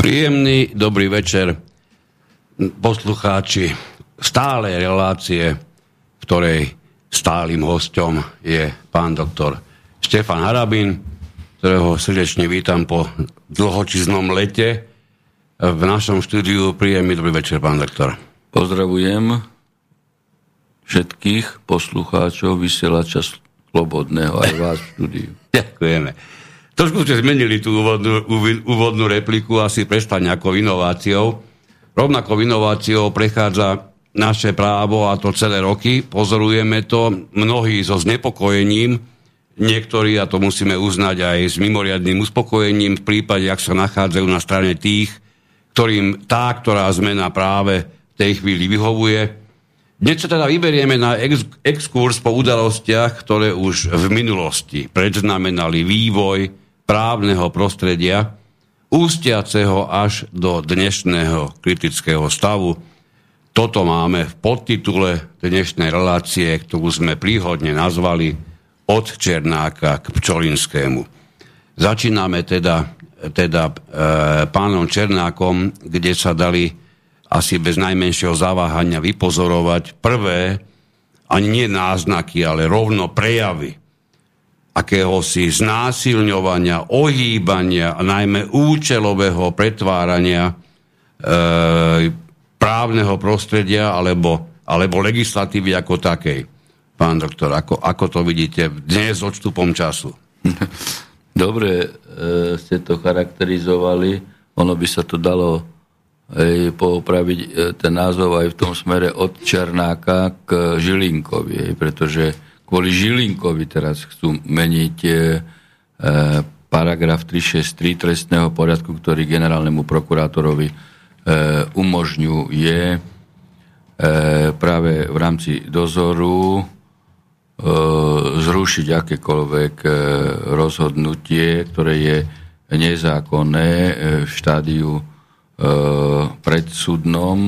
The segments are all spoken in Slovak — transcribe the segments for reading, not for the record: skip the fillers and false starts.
Príjemný dobrý večer, poslucháči stálej relácie, v ktorej stálym hostom je pán doktor Štefán Harabin, ktorého srdečne vítam po dlhočíznom lete v našom štúdiu. Príjemný dobrý večer, pán doktor. Pozdravujem všetkých poslucháčov vysielača Slobodného aj vás v štúdiu. Ďakujeme. Trošku ste zmenili tú úvodnú repliku, asi prešla nejakou inováciou. Rovnakou inováciou prechádza naše právo, a to celé roky. Pozorujeme to, mnohí so znepokojením, niektorí, a to musíme uznať, aj s mimoriadnym uspokojením v prípade, ak sa nachádzajú na strane tých, ktorým tá, ktorá zmena práve v tej chvíli vyhovuje. Dnes sa teda vyberieme na exkurs po udalostiach, ktoré už v minulosti predznamenali vývoj právneho prostredia, ústiaceho až do dnešného kritického stavu. Toto máme v podtitule dnešnej relácie, ktorú sme príhodne nazvali Od Černáka k Pčolinskému. Začíname teda pánom Černákom, kde sa dali asi bez najmenšieho zaváhania vypozorovať prvé, ani nie náznaky, ale rovno prejavy akéhosi znásilňovania, ohýbania a najmä účelového pretvárania právneho prostredia alebo legislatívy ako takej. Pán doktor, ako to vidíte dnes s odstupom času? Dobre ste to charakterizovali. Ono by sa to dalo poupraviť, ten názov aj v tom smere Od Černáka k Žilinkovi, pretože kvôli Žilinkovi teraz chcú meniť paragraf 363 trestného poriadku, ktorý generálnemu prokurátorovi umožňuje práve v rámci dozoru zrušiť akékoľvek rozhodnutie, ktoré je nezákonné v štádiu predsudnom,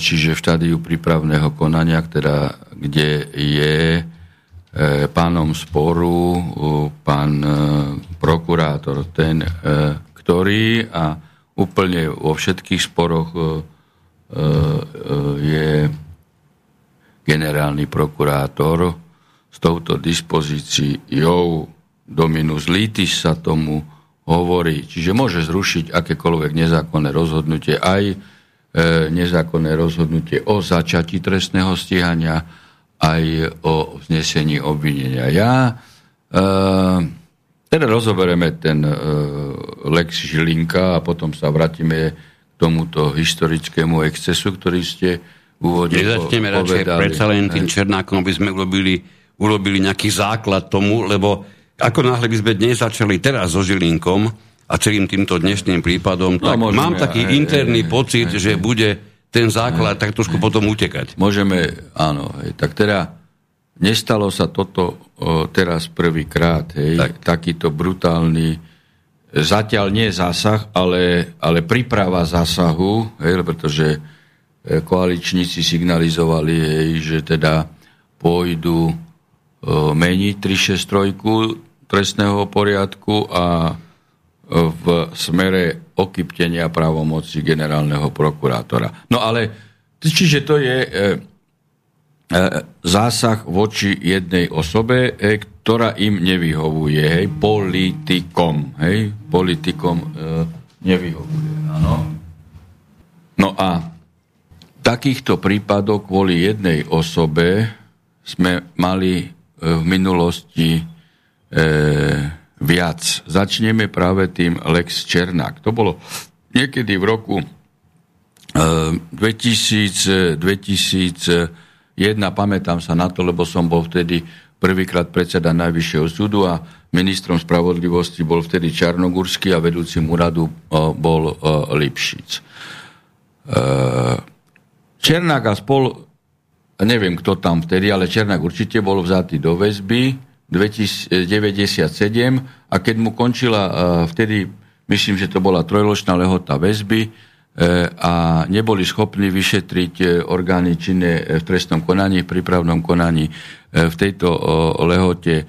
čiže v štádiu prípravného konania, kde je pánom sporu pán prokurátor, ten, ktorý a úplne vo všetkých sporoch je generálny prokurátor s touto dispozíciou dominus litis sa tomu hovorí. Čiže môže zrušiť akékoľvek nezákonné rozhodnutie, aj nezákonné rozhodnutie o začatí trestného stíhania, aj o vznesení obvinenia. Teda rozoberieme ten lex Žilinka a potom sa vrátime k tomuto historickému excesu, ktorý ste v úvode povedali. Nezačneme radšej predsa len tým Černákom, aby sme urobili nejaký základ tomu, lebo ako náhle by sme dnes začali teraz so Žilinkom a celým týmto dnešným prípadom, tak môžeme, mám taký interný pocit, že bude ten základ tak trošku potom utekať. Môžeme, áno. Tak teda nestalo sa toto teraz prvýkrát, takýto brutálny, zatiaľ nie zásah, ale príprava zásahu, pretože koaličníci signalizovali, že teda pôjdu meniť 363 trestného poriadku a v smere okyptenia právomoci generálneho prokurátora. No ale, čiže to je zásah voči jednej osobe, ktorá im nevyhovuje, politikom nevyhovuje, áno. No a takýchto prípadov kvôli jednej osobe sme mali v minulosti viac. Začneme práve tým lex Černák. To bolo niekedy v roku 2001, pamätám sa na to, lebo som bol vtedy prvýkrát predseda Najvyššieho súdu a ministrom spravodlivosti bol vtedy Čarnogurský a vedúcim úradu bol Lipšic. Černák a spol, neviem kto tam vtedy, ale Černák určite bol vzatý do väzby 1997 a keď mu končila vtedy, myslím, že to bola trojročná lehota väzby a neboli schopní vyšetriť orgány činné v trestnom konaní, v prípravnom konaní v tejto lehote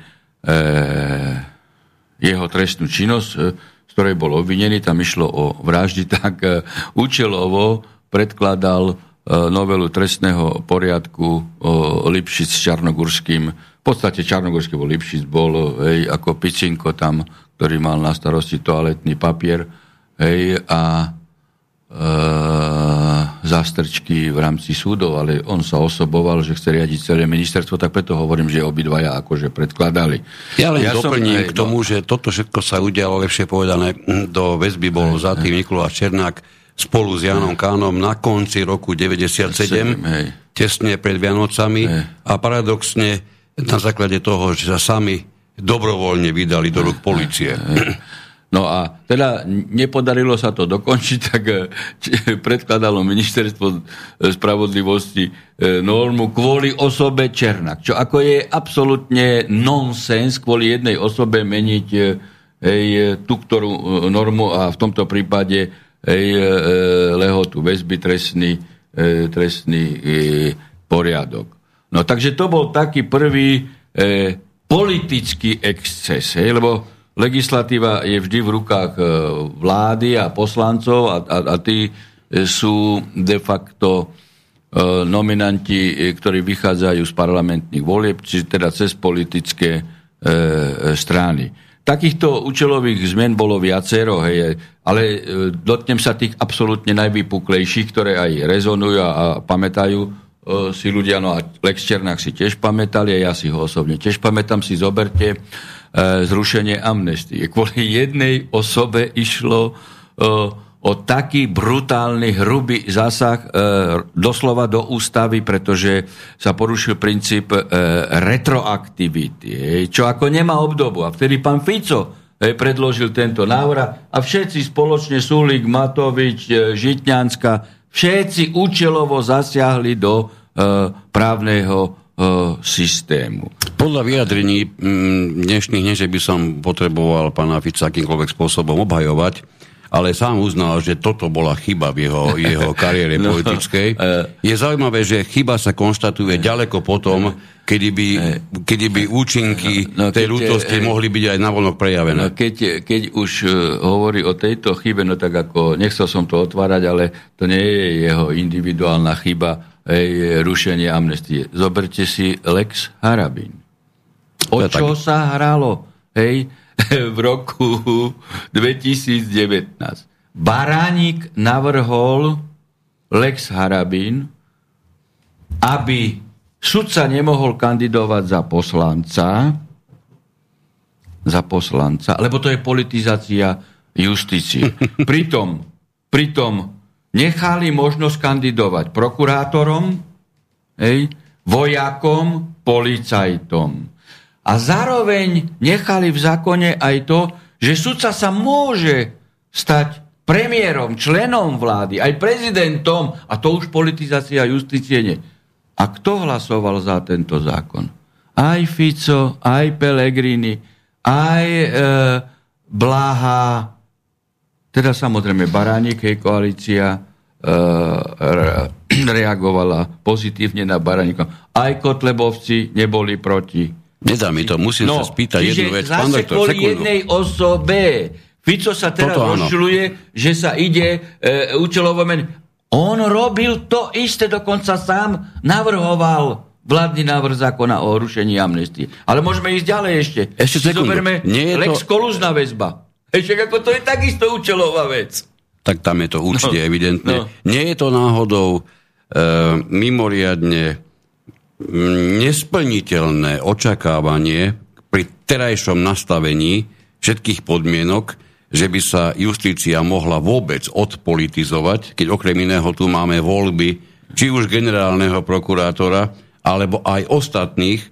jeho trestnú činnosť, z ktorej bol obvinený, tam išlo o vraždy, tak účelovo predkladal novelu trestného poriadku Lipšic s Čarnogurským. V podstate Čarnogurský bol Lipšic, bol ako picinko tam, ktorý mal na starosti toaletný papier a zástrčky v rámci súdov, ale on sa osoboval, že chce riadiť celé ministerstvo, tak preto hovorím, že obidvaja akože predkladali. Ja doplním k tomu, že toto všetko sa udialo, lepšie povedané, do väzby bol vzatý Mikuláš Černák spolu s Jánom Kánom na konci roku 1997, tesne pred Vianocami a paradoxne na základe toho, že sa sami dobrovoľne vydali do rúk polície. No a teda nepodarilo sa to dokončiť, tak predkladalo ministerstvo spravodlivosti normu kvôli osobe Černák, čo ako je absolútne nonsens kvôli jednej osobe meniť tú, ktorú normu a v tomto prípade lehotu väzby, trestný poriadok. No takže to bol taký prvý politický exces, lebo legislatíva je vždy v rukách vlády a poslancov a tí sú de facto nominanti, ktorí vychádzajú z parlamentných volieb, či teda cez politické strany. Takýchto účelových zmien bolo viacero, ale dotknem sa tých absolútne najvypuklejších, ktoré aj rezonujú a pamätajú si ľudia. No a Lex Černák si tiež pamätali a ja si ho osobne tiež pamätám. Si zoberte zrušenie amnestie. Kvôli jednej osobe išlo o taký brutálny, hrubý zásah doslova do ústavy, pretože sa porušil princíp retroaktivity, čo ako nemá obdobu. A vtedy pán Fico predložil tento návrh a všetci spoločne, Sulík, Matovič, Žitňanská, všetci účelovo zasiahli do právneho systému. Podľa vyjadrení dnešných, nie že by som potreboval pána Fica akýmkoľvek spôsobom obhajovať, ale sám uznal, že toto bola chyba v jeho kariére politickej. Je zaujímavé, že chyba sa konštatuje ďaleko potom, kedy by účinky tej ľútosti mohli byť aj navonok prejavené. Keď už hovorí o tejto chybe, no tak ako nechcel som to otvárať, ale to nie je jeho individuálna chyba, rušenie amnestie. Zoberte si Lex Harabin. Čo sa hralo v roku 2019? Baránik navrhol Lex Harabin, aby sudca nemohol kandidovať za poslanca, lebo to je politizácia justície. Pritom nechali možnosť kandidovať prokurátorom, vojakom, policajtom. A zároveň nechali v zákone aj to, že sudca sa môže stať premiérom, členom vlády, aj prezidentom, a to už politizácia justície nie. A kto hlasoval za tento zákon? Aj Fico, aj Pellegrini, aj Bláha, teda samozrejme Baránik, koalícia reagovala pozitívne na Baránika. Aj Kotlebovci neboli proti. Nedá mi to, musím sa spýtať jednu vec. Zase kvôli jednej osobe. Fico sa teraz rozčuluje, že sa ide účelovo meniť. On robil to isté, dokonca sám navrhoval vládny návrh zákona o rušení amnestie. Ale môžeme ísť ďalej ešte. Zoberme Lex kolúzna väzba. Však ako to je takisto účelová vec. Tak tam je to určite evidentné. Nie je to náhodou mimoriadne nesplniteľné očakávanie pri terajšom nastavení všetkých podmienok, že by sa justícia mohla vôbec odpolitizovať, keď okrem iného tu máme voľby či už generálneho prokurátora, alebo aj ostatných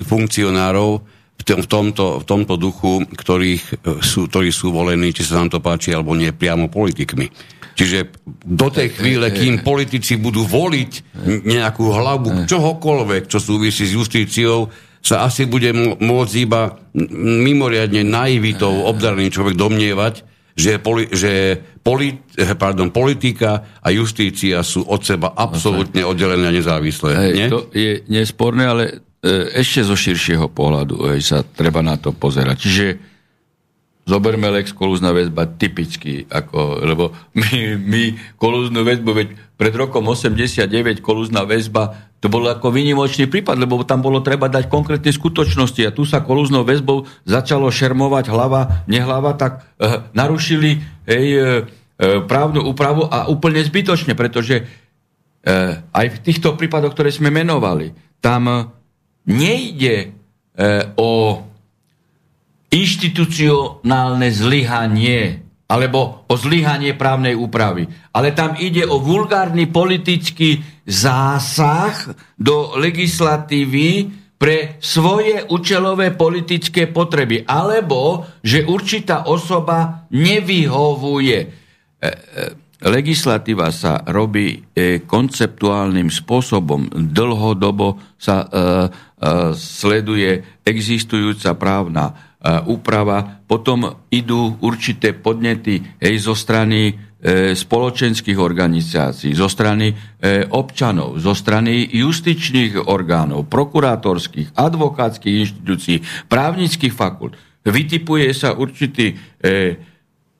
funkcionárov, v tomto duchu, ktorí sú volení, či sa nám to páči, alebo nie, priamo politikmi. Čiže do tej chvíle, kým politici budú voliť nejakú hlavu čohokoľvek, čo súvisí s justíciou, sa asi bude môcť iba mimoriadne naivitou obdarný človek domnievať, že politika a justícia sú od seba absolútne oddelené a nezávislé. Nie? To je nesporné, ale ešte zo širšieho pohľadu sa treba na to pozerať. Čiže zoberme lex kolúzna väzba typicky, ako, lebo my kolúznú väzbu, veď pred rokom 89 kolúzna väzba, to bol ako výnimočný prípad, lebo tam bolo treba dať konkrétne skutočnosti a tu sa kolúznou väzbou začalo šermovať hlava, nehlava, tak narušili právnu úpravu a úplne zbytočne, pretože aj v týchto prípadoch, ktoré sme menovali, tam nejde o inštitucionálne zlyhanie alebo o zlyhanie právnej úpravy. Ale tam ide o vulgárny politický zásah do legislatívy pre svoje účelové politické potreby. Alebo, že určitá osoba nevyhovuje. Legislatíva sa robí konceptuálnym spôsobom. Dlhodobo sa sleduje existujúca právna úprava. Potom idú určité podnety zo strany spoločenských organizácií, zo strany občanov, zo strany justičných orgánov, prokurátorských, advokátskych inštitúcií, právnických fakult. Vytipuje sa určitý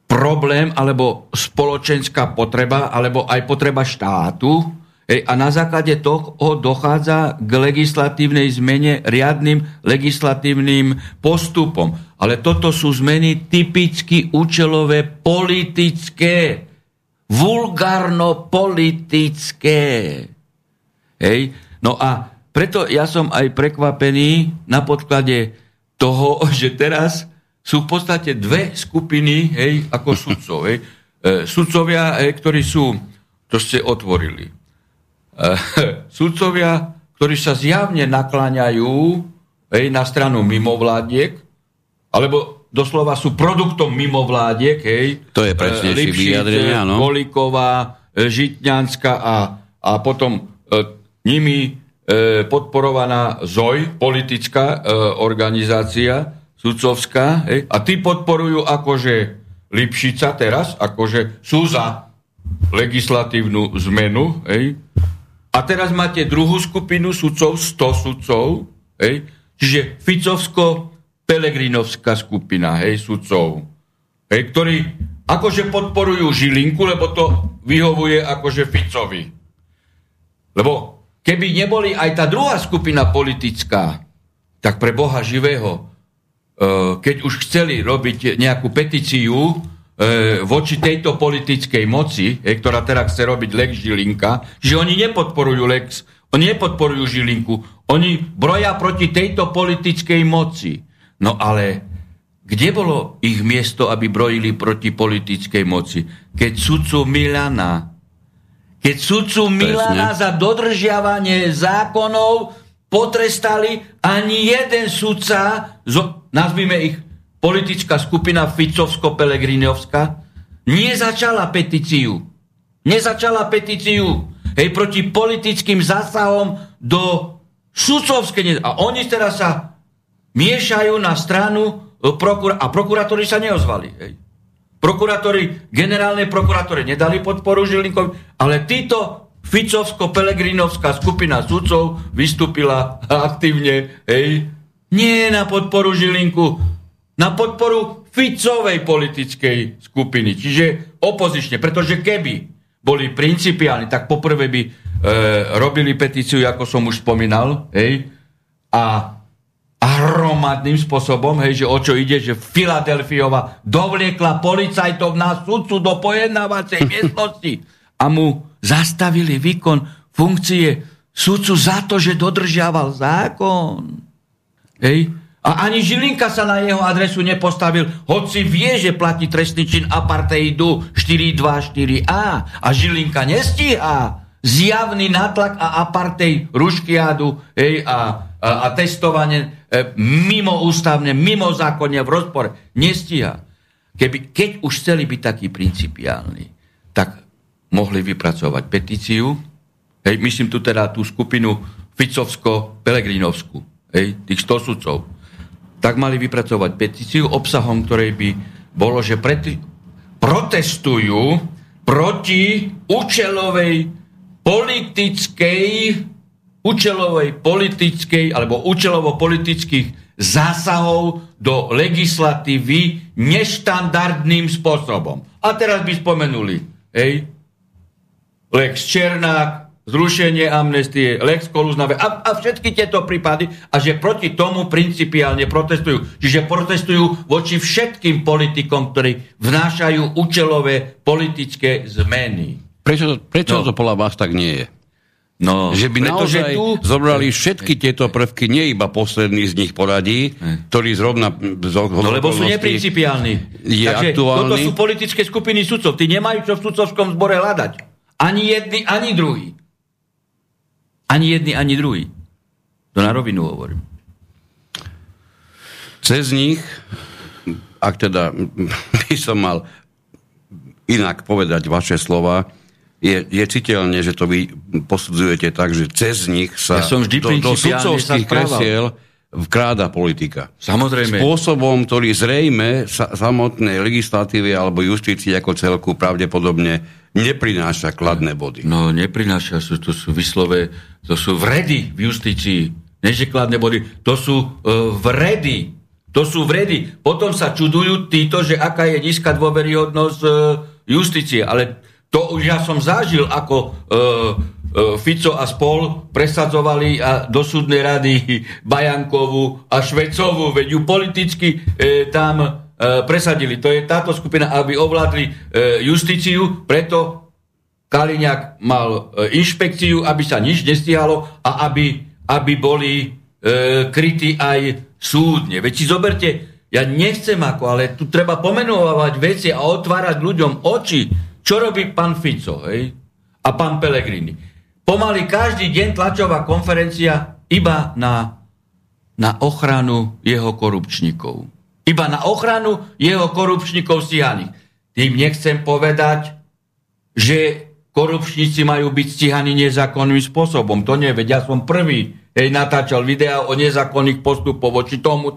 problém alebo spoločenská potreba alebo aj potreba štátu a na základe toho dochádza k legislatívnej zmene riadnym legislatívnym postupom. Ale toto sú zmeny typicky účelové politické, vulgárno-politické. Hej. No a preto ja som aj prekvapený na podklade toho, že teraz sú v podstate dve skupiny, hej, ako sudcov. Hej. Sudcovia, hej, ktorí sú, to ste otvorili, sudcovia, ktorí sa zjavne nakláňajú, hej, na stranu mimovládiek, alebo doslova sú produktom mimovládiek, hej. To je presnejšie vyjadrenie, áno. Kolíková, Žitňanská a potom nimi podporovaná ZOJ, politická organizácia, sudcovská, hej, a tí podporujú akože Lipšica teraz, akože sú za legislatívnu zmenu, hej. A teraz máte druhú skupinu sudcov, 100 sudcov, hej, čiže Ficovsko-Pellegrinovská skupina, hej, sudcov, hej, ktorí akože podporujú Žilinku, lebo to vyhovuje akože Ficovi. Lebo keby neboli aj tá druhá skupina politická, tak pre Boha živého, keď už chceli robiť nejakú petíciu voči tejto politickej moci, ktorá teraz chce robiť lex Žilinka, že oni nepodporujú lex, oni nepodporujú Žilinku, oni broja proti tejto politickej moci. No ale kde bolo ich miesto, aby brojili proti politickej moci? Keď sudcu Milana, za dodržiavanie zákonov potrestali ani jeden sudca, nazvime ich politická skupina Ficovsko-Pellegrinovská, nezačala petíciu, hej, proti politickým zásahom do sudcovskej. A oni teraz sa miešajú na stranu a prokurátori sa neozvali. Hej. Prokurátori, generálne prokurátori nedali podporu Žilinkovi, ale títo Ficovsko-Pellegrinovská skupina sudcov vystúpila aktívne, hej, nie na podporu Žilinku, na podporu Ficovej politickej skupiny, čiže opozične, pretože keby boli principiálni, tak poprvé by robili petíciu, ako som už spomínal, hej, a hromadným spôsobom, hej, že o čo ide, že Filadelfiova dovliekla policajtov na sudcu do pojednávacej miestnosti a mu zastavili výkon funkcie sudcu za to, že dodržiaval zákon. Hej. A ani Žilinka sa na jeho adresu nepostavil, hoci vie, že platí trestný čin apartheidu 424a a Žilinka nestíha zjavný nátlak a apartheid ruškiádu, hej, a testovanie mimo ústavne, mimo zákonne, v rozpore. Nestíha. Keď už chceli byť taký principiálny, tak mohli vypracovať petíciu, hej, myslím tu teda tú skupinu Ficovsko-Pellegrinovskú, hej, tých 100 sudcov, tak mali vypracovať petíciu, obsahom ktorej by bolo, že protestujú proti účelovej politickej účelovej politickej alebo účelovo-politických zásahov do legislatívy neštandardným spôsobom. A teraz by spomenuli, hej, Lex Černák, zrušenie amnestie, Lex Kolúznavé a všetky tieto prípady, a že proti tomu principiálne protestujú. Čiže protestujú voči všetkým politikom, ktorí vnášajú účelové politické zmeny. Prečo to podľa vás tak nie je? No, že by naozaj zobrali všetky tieto prvky, nie iba posledný z nich poradí, ktorý zrovna... No lebo sú neprincipiálni. Takže toto sú politické skupiny sudcov. Tí nemajú čo v sudcovskom zbore hľadať. Ani jedni, ani druhý. Ani jedni, ani druhý. To na rovinu hovorím. Cez nich, ak teda by som mal inak povedať vaše slova, je citeľne, že to vy posudzujete tak, že cez nich sa do sudcovských kresiel vkráda politika. Samozrejme. Spôsobom, ktorý zrejme samotnej legislatíve alebo justícii ako celku pravdepodobne neprináša kladné body. No neprináša, to sú vredy v justícii. Neže kladné body, to sú vredy. To sú vredy. Potom sa čudujú títo, že aká je nízka dôveryhodnosť justície, ale to už ja som zažil, ako Fico a spol presadzovali a do súdnej rady Bajankovú a Švecovú, veď ju politicky tam presadili. To je táto skupina, aby ovládli justíciu, preto Kaliňák mal inšpekciu, aby sa nič nestíhalo a aby boli krytí aj súdne. Veď si zoberte, ja nechcem ale tu treba pomenovať veci a otvárať ľuďom oči. Čo robí pán Fico, hej? A pán Pellegrini? Pomaly každý deň tlačová konferencia iba na ochranu jeho korupčníkov. Iba na ochranu jeho korupčníkov stíhaných. Tým nechcem povedať, že korupčníci majú byť stíhaní nezákonným spôsobom. To nie, veď ja som prvý, hej, natáčal videa o nezákonných postupoch voči tomu.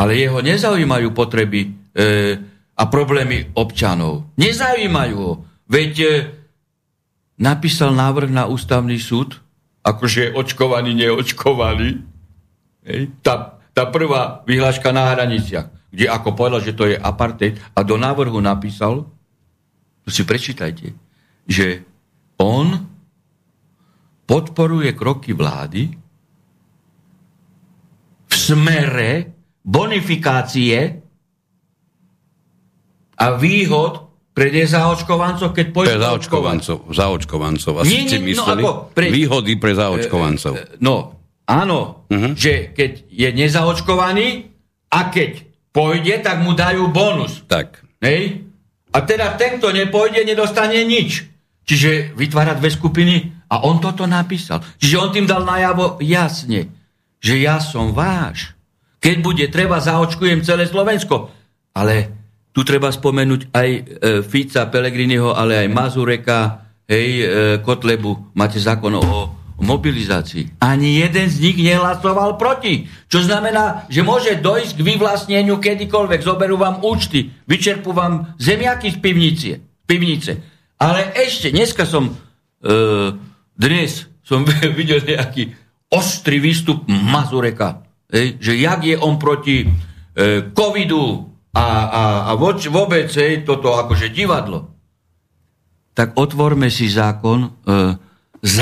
Ale jeho nezaujímajú potreby a problémy občanov. Nezaujímajú ho. Veď napísal návrh na ústavný súd, akože očkovaní, neočkovaní. Tá prvá vyhláška na hraniciach, kde ako povedal, že to je apartheid, a do návrhu napísal, tu si prečítajte, že on podporuje kroky vlády v smere bonifikácie a výhod pre nezaočkovancov, keď pôjde... Pre zaočkovancov. Asi ste mysleli? Výhody pre zaočkovancov. Áno, že keď je nezaočkovaný a keď pôjde, tak mu dajú bonus. Tak. Hej? A teda ten, kto nepôjde, nedostane nič. Čiže vytvára dve skupiny a on toto napísal. Čiže on tým dal najavo jasne, že ja som váš. Keď bude treba, zaočkujem celé Slovensko. Ale... Tu treba spomenúť aj Fica, Pellegriniho, ale aj Mazureka, hej, Kotlebu. Máte zákon o mobilizácii. Ani jeden z nich nehlasoval proti. Čo znamená, že môže dojsť k vyvlastneniu kedykoľvek. Zoberú vám účty, vyčerpú vám zemiaky z pivnice. Ale ešte, dnes som videl nejaký ostrý výstup Mazureka. Hej, že jak je on proti covidu, a vôbec toto akože divadlo. Tak otvorme si zákon z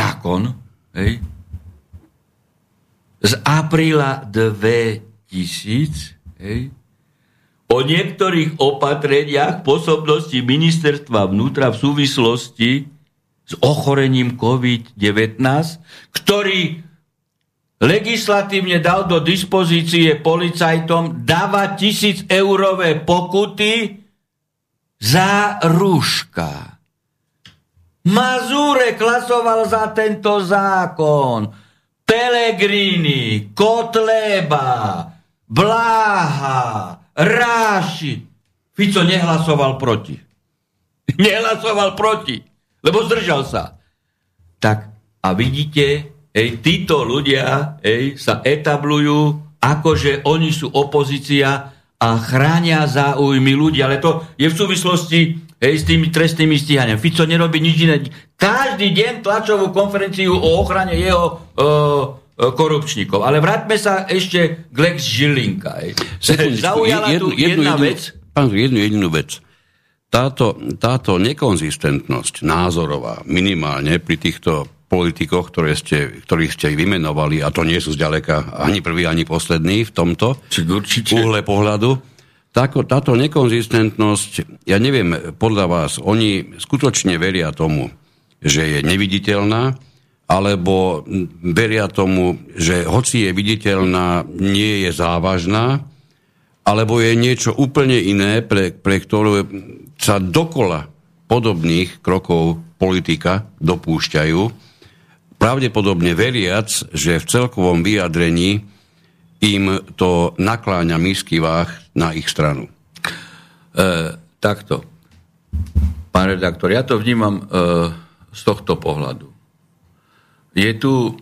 apríla 2000 o niektorých opatreniach pôsobnosti ministerstva vnútra v súvislosti s ochorením COVID-19, ktorý legislatívne dal do dispozície policajtom dáva 1000 eurové pokuty za rúška. Mazurek hlasoval za tento zákon. Pellegrini, Kotleba, Bláha, Ráši. Fico nehlasoval proti. Lebo zdržal sa. Tak a vidíte... títo ľudia sa etablujú, akože oni sú opozícia a chránia záujmy ľudí. Ale to je v súvislosti Hej, s tými trestnými stíhaniami. Fico nerobí nič iné. Každý deň tlačovú konferenciu o ochrane jeho korupčníkov. Ale vráťme sa ešte k Lex Žilinka. Zaujala tu jedna vec. Pán, jednu jedinú vec. Táto nekonzistentnosť názorová minimálne pri týchto politikoch, ktorých ste vymenovali, a to nie sú zďaleka ani prvý, ani posledný v tomto uhle pohľadu. Táto nekonzistentnosť, ja neviem, podľa vás, oni skutočne veria tomu, že je neviditeľná, alebo veria tomu, že hoci je viditeľná, nie je závažná, alebo je niečo úplne iné, pre ktorú sa dokola podobných krokov politika dopúšťajú, pravdepodobne veriac, že v celkovom vyjadrení im to nakláňa misky váh na ich stranu. Takto. Pán redaktor, ja to vnímam z tohto pohľadu. Je tu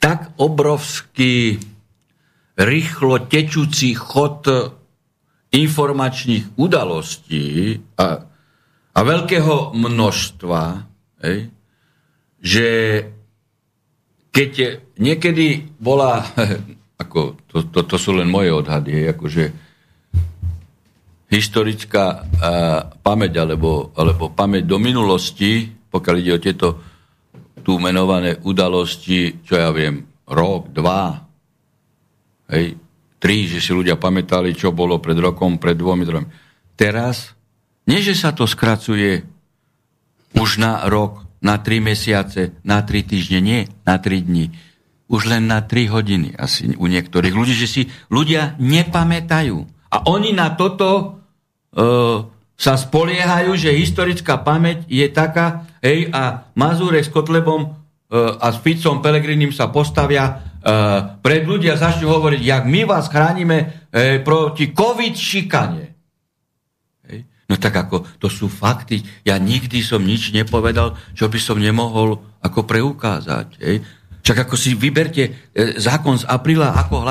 tak obrovský rýchlo tečúci chod informačných udalostí a veľkého množstva, hej, že keď niekedy bola, ako to sú len moje odhady, akože historická pamäť alebo pamäť do minulosti, pokiaľ ide o tieto tu menované udalosti, čo ja viem, rok, dva, hej, tri, že si ľudia pamätali, čo bolo pred rokom, pred dvomi, tromi. Teraz, nie že sa to skracuje už na rok, na 3 mesiace, na 3 týždne, nie na 3 dni. Už len na 3 hodiny asi u niektorých ľudí, že si ľudia nepamätajú. A oni na toto sa spoliehajú, že historická pamäť je taká, hej, a Mazurek s Kotlebom a s Ficom, Pellegrinim sa postavia pred ľudia, začnú hovoriť, jak my vás chránime proti COVID-šikane. No tak ako, to sú fakty. Ja nikdy som nič nepovedal, čo by som nemohol ako preukázať. Hej. Čak ako si vyberte zákon z apríla, ako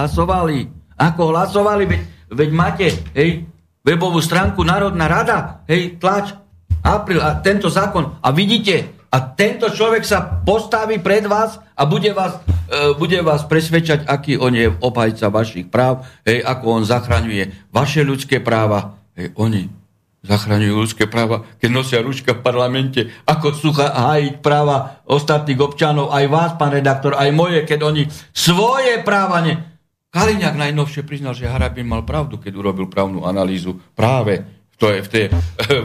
hlasovali. Veď máte, hej, webovú stránku Národná rada, hej, tlač, apríl a tento zákon. A vidíte, a tento človek sa postaví pred vás a bude vás presvedčať, aký on je obhajca vašich práv, hej, ako on zachraňuje vaše ľudské práva. Hej, oni zachraňujú ľudské práva, keď nosia ručka v parlamente, ako sú hájiť práva ostatných občanov, aj vás, pán redaktor, aj moje, keď oni svoje práva ne... Kaliňák najnovšie priznal, že Harabin mal pravdu, keď urobil právnu analýzu práve v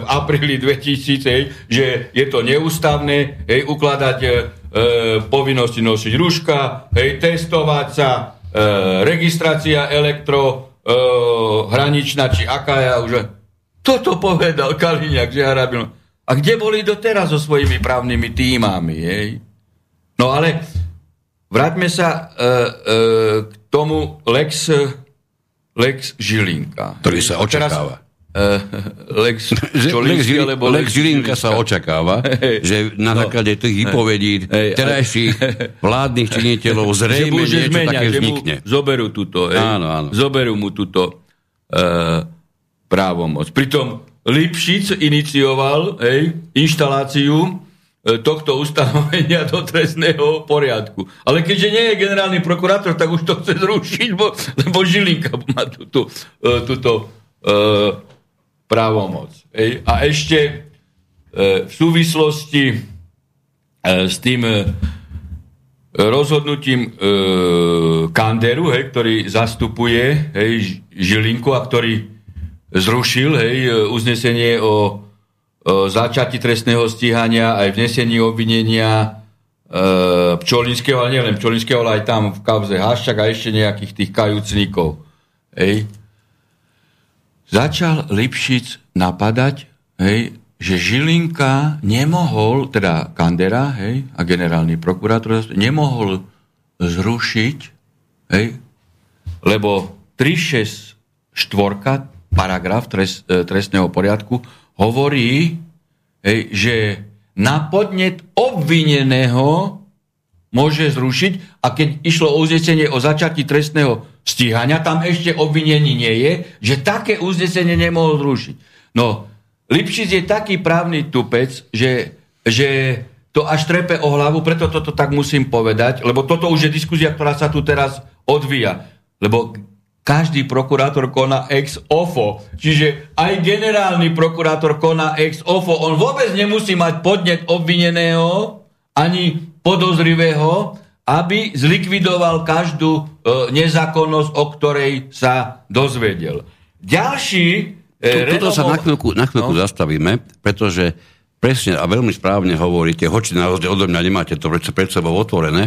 apríli 2000, že je to neústavné, hej, ukladať povinnosti nosiť ruška, hej, testovať sa, registrácia elektrohraničná, či aká ja už... Toto povedal Kaliňák, že Harabin. A kde boli doteraz so svojimi právnymi tímami? Hej? No ale vráťme sa k tomu Lex Žilinka. Ktorý sa očakáva. Lex Pčolinský, alebo Lex Žilinka sa očakáva, že na základe tých vypovedí terajších vládnych činiteľov zrejme niečo také vznikne. Zoberú túto. Áno, áno. Zoberú mu túto právomoc. Pritom Lipšic inicioval inštaláciu tohto ustanovenia do trestného poriadku. Ale keďže nie je generálny prokurátor, tak už to chce zrušiť, lebo Žilinka má túto právomoc. Hej. A ešte v súvislosti s tým rozhodnutím Kanderu, hej, ktorý zastupuje, hej, Žilinku a ktorý zrušil, hej, uznesenie o začati trestného stíhania aj vnesení obvinenia Pčolinského, ale nielen Pčolinského, ale aj tam v kauze Haščák a ešte nejakých tých kajúcnikov. Hej. Začal Lipšic napadať, hej, že Žilinka nemohol, teda Kandera, hej, a generálny prokurátor nemohol zrušiť, hej, lebo 364 paragraf trestného poriadku hovorí, hej, že na podnet obvineného môže zrušiť, a keď išlo o uznesenie o začatí trestného stíhania, tam ešte obvinený nie je, že také uznesenie nemohol zrušiť. No, Lipšic je taký právny tupec, že to až trepe o hlavu, preto toto tak musím povedať, lebo toto už je diskusia, ktorá sa tu teraz odvíja. Lebo každý prokurátor koná ex ofo. Čiže aj generálny prokurátor koná ex ofo. On vôbec nemusí mať podnet obvineného ani podozrivého, aby zlikvidoval každú nezákonnosť, o ktorej sa dozvedel. Ďalší... Toto sa na chvíľku zastavíme, pretože presne a veľmi správne hovoríte, hoči na rozdiel odo mňa nemáte to pred sebou otvorené,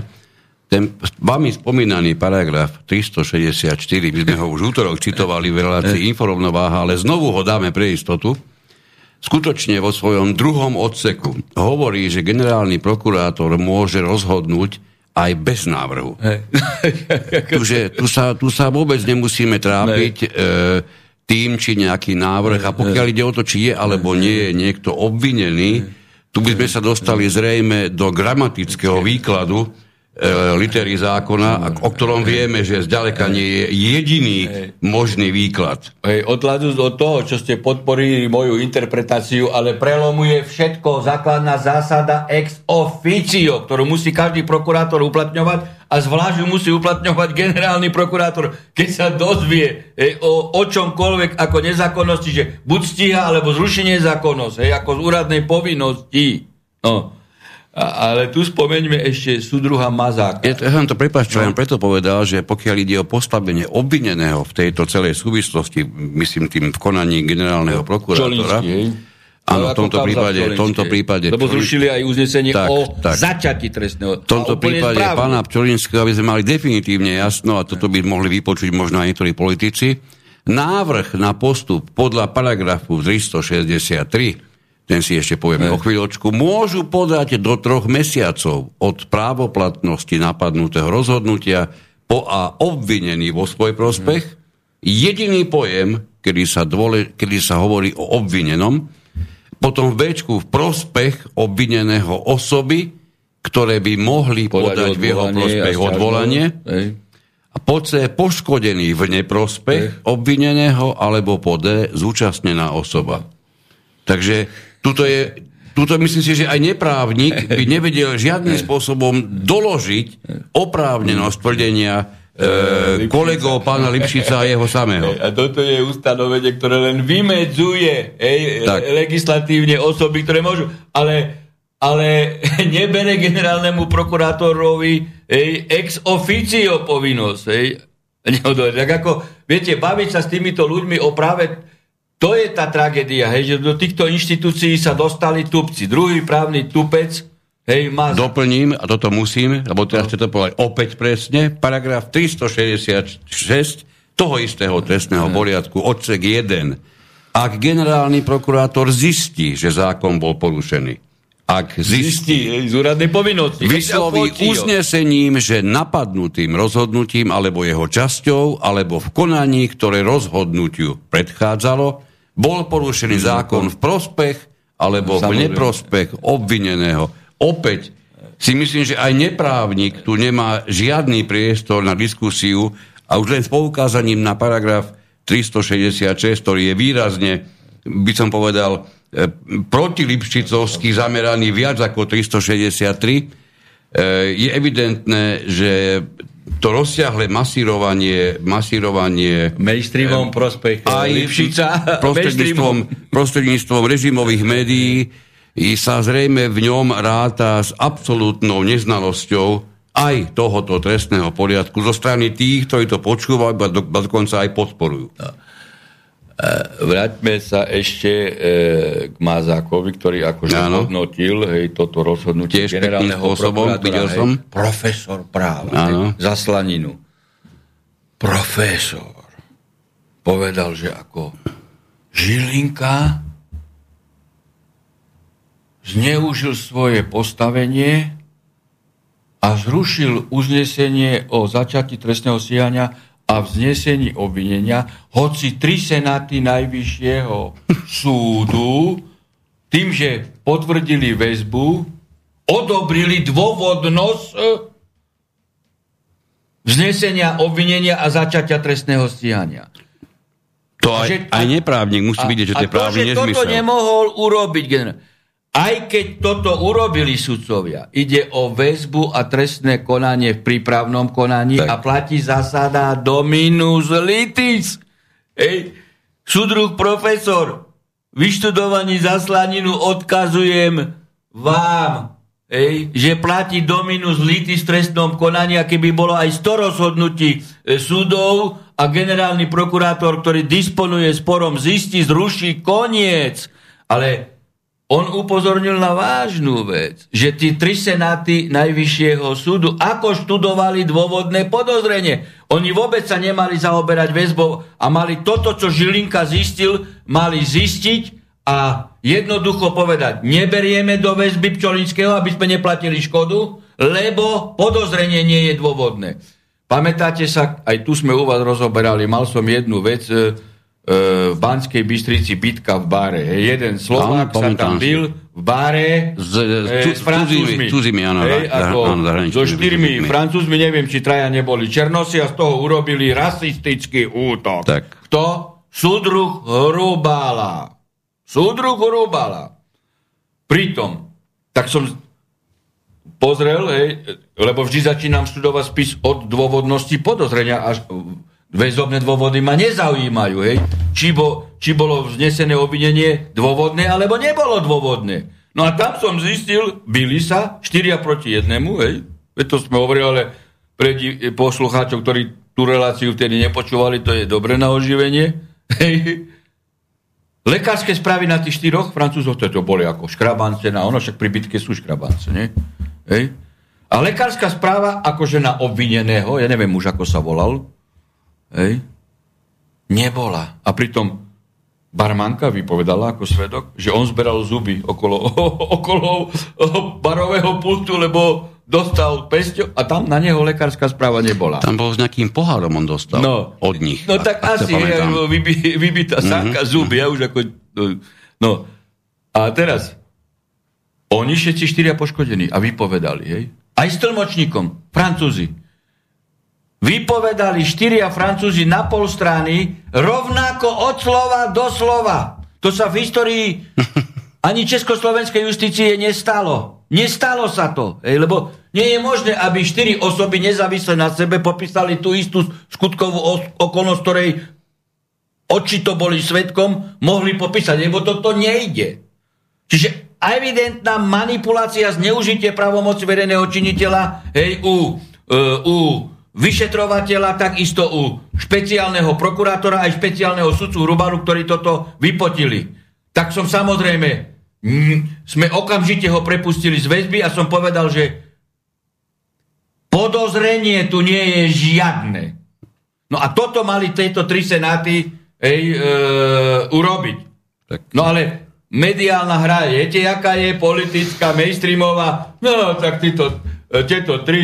ten vami spomínaný paragraf 364, my sme ho už útorok citovali v relácii inforovnováha, ale znovu ho dáme pre istotu, skutočne vo svojom druhom odseku hovorí, že generálny prokurátor môže rozhodnúť aj bez návrhu. Tu sa vôbec nemusíme trápiť tým, či nejaký návrh. A pokiaľ ide o to, či je alebo nie je niekto obvinený, tu by sme sa dostali zrejme do gramatického výkladu litery zákona, o ktorom vieme, že zďaleka nie je jediný možný výklad. Odhľadujúc od toho, čo ste podporili moju interpretáciu, ale prelomuje všetko základná zásada ex officio, ktorú musí každý prokurátor uplatňovať a zvlášť musí uplatňovať generálny prokurátor, keď sa dozvie o čomkoľvek ako nezákonnosti, že buď stíha, alebo zruší nezákonnosť, ako z úradnej povinnosti. No. Ale tu spomeňme ešte súdruha Mazáka. Ja som to prepáčil, len preto povedal, že pokiaľ ide o postavenie obvineného v tejto celej súvislosti, myslím tým v konaní generálneho prokurátora, áno, v tomto prípade... Lebo zrušili aj uznesenie o začiatí trestného. V tomto prípade pána Pčolinského, aby sme mali definitívne jasno, a toto by mohli vypočuť možno aj niektorí politici, návrh na postup podľa paragrafu 363, ten si ešte povieme o chvíľočku, môžu podať do 3 mesiacov od právoplatnosti napadnutého rozhodnutia po a obvinený vo svoj prospech. Jediný pojem, kedy sa hovorí o obvinenom, potom v Bčku v prospech obvineného osoby, ktoré by mohli podať v jeho prospech odvolanie. A po C poškodený v neprospech obvineného, alebo po D zúčastnená osoba. Takže Tuto myslím si, že aj neprávnik by nevedel žiadnym spôsobom doložiť oprávnenosť tvrdenia kolegov pána Lipšica a jeho samého. A toto je ustanovenie, ktoré len vymedzuje legislatívne osoby, ktoré môžu, ale nebere generálnemu prokurátorovi ex officio povinnosť. Tak ako, viete, baviť sa s týmito ľuďmi o práve... To je tá tragédia, že do týchto inštitúcií sa dostali tupci. Druhý právny tupec, Mazurek. Doplním, a toto musím, lebo teraz chcete to povedať opäť presne, paragraf 366 toho istého trestného poriadku, odsek 1. Ak generálny prokurátor zistí, že zákon bol porušený, ak zistí z úradnej povinnosti, vysloví uznesením, že napadnutým rozhodnutím alebo jeho časťou, alebo v konaní, ktoré rozhodnutiu predchádzalo, bol porušený zákon v prospech alebo v neprospech obvineného. Opäť si myslím, že aj neprávnik tu nemá žiadny priestor na diskusiu a už len s poukázaním na paragraf 366, ktorý je výrazne, by som povedal, proti Lipšicovský zameraný viac ako 363, je evidentné, že to rozsiahle masírovanie mainstreamom prospech Lipšica prostredníctvom režimových médií sa zrejme v ňom ráta s absolútnou neznalosťou aj tohoto trestného poriadku zo strany tých, ktorí to počúvajú a dokonca aj podporujú. Vráťme sa ešte k Mazákovi, ktorý akože hodnotil toto rozhodnutie tiež generálneho prokurátora, profesor práva, za Slaninu. Profesor povedal, že ako Žilinka zneužil svoje postavenie a zrušil uznesenie o začiatí trestného stíhania a vznesení obvinenia, hoci 3 senáty najvyššieho súdu tým, že potvrdili väzbu, odobrili dôvodnosť vznesenia obvinenia a začiatia trestného stíhania. To aj neprávnik musí vidieť, že to je právny nezmysel. A to, že toto nemohol urobiť generál. Aj keď toto urobili sudcovia, ide o väzbu a trestné konanie v prípravnom konaní tak. A platí zásada dominus litis. Ej, sudruh profesor, vyštudovaný zaslaninu odkazujem vám, že platí dominus litis v trestnom konaní, keby bolo aj 100 rozhodnutí súdov a generálny prokurátor, ktorý disponuje sporom, zistí, zruší, koniec. Ale on upozornil na vážnu vec, že tí 3 senáty Najvyššieho súdu ako študovali dôvodné podozrenie. Oni vôbec sa nemali zaoberať väzbou a mali toto, čo Žilinka zistil, mali zistiť a jednoducho povedať, neberieme do väzby Pčolinského, aby sme neplatili škodu, lebo podozrenie nie je dôvodné. Pamätáte sa, aj tu sme u vás rozoberali, mal som jednu vec, v Banskej Bystrici bitka v bare. Jeden Slovák sa tam bil v bare s Francúzmi. So 4 Francúzmi, neviem, či 3 neboli Černosi a z toho urobili rasistický útok. Tak. Kto? Súdruh Hrubala. Pritom, tak som pozrel, lebo vždy začínam študovať spis od dôvodnosti podozrenia až... Väzobné dôvody ma nezaujímajú, či bolo vznesené obvinenie dôvodné, alebo nebolo dôvodné. No a tam som zistil, bili sa 4-1, to sme hovorili, ale pre poslucháčov, ktorí tú reláciu vtedy nepočúvali, to je dobre na oživenie. Lekárske správy na tých 4 Francúzov, to boli ako škrabance, však pri bitke sú škrabance, nie? A lekárska správa akože na obvineného, ja neviem už ako sa volal, nebola. A pritom barmanka vypovedala ako svedok, že on zberal zuby okolo barového pultu, lebo dostal pesťou a tam na neho lekárska správa nebola. Tam bol s nejakým pohárom on dostal od nich. No tak asi vybitá sáka zuby. Ja už ako... No. A teraz oni všetci 4 poškodení a vypovedali. Aj s tlmočníkom. Francúzi. Vypovedali 4 Francúzi na pol strany rovnako od slova do slova. To sa v histórii ani československej justície nestalo. Nestalo sa to, lebo nie je možné, aby 4 osoby nezávisle na sebe popísali tú istú skutkovú okolnosť, ktorej oči to boli svedkom, mohli popísať, lebo toto nejde. Čiže evidentná manipulácia, zneužitie právomoci verejného činiteľa u vyšetrovateľa, takisto u špeciálneho prokurátora aj špeciálneho sudcu Hrubalu, ktorí toto vypotili. Tak som samozrejme, sme okamžite ho prepustili z väzby a som povedal, že podozrenie tu nie je žiadne. No a toto mali tieto 3 senáty urobiť. Tak. No ale mediálna hra, viete, jaká je politická, mainstreamová, no tak tieto 3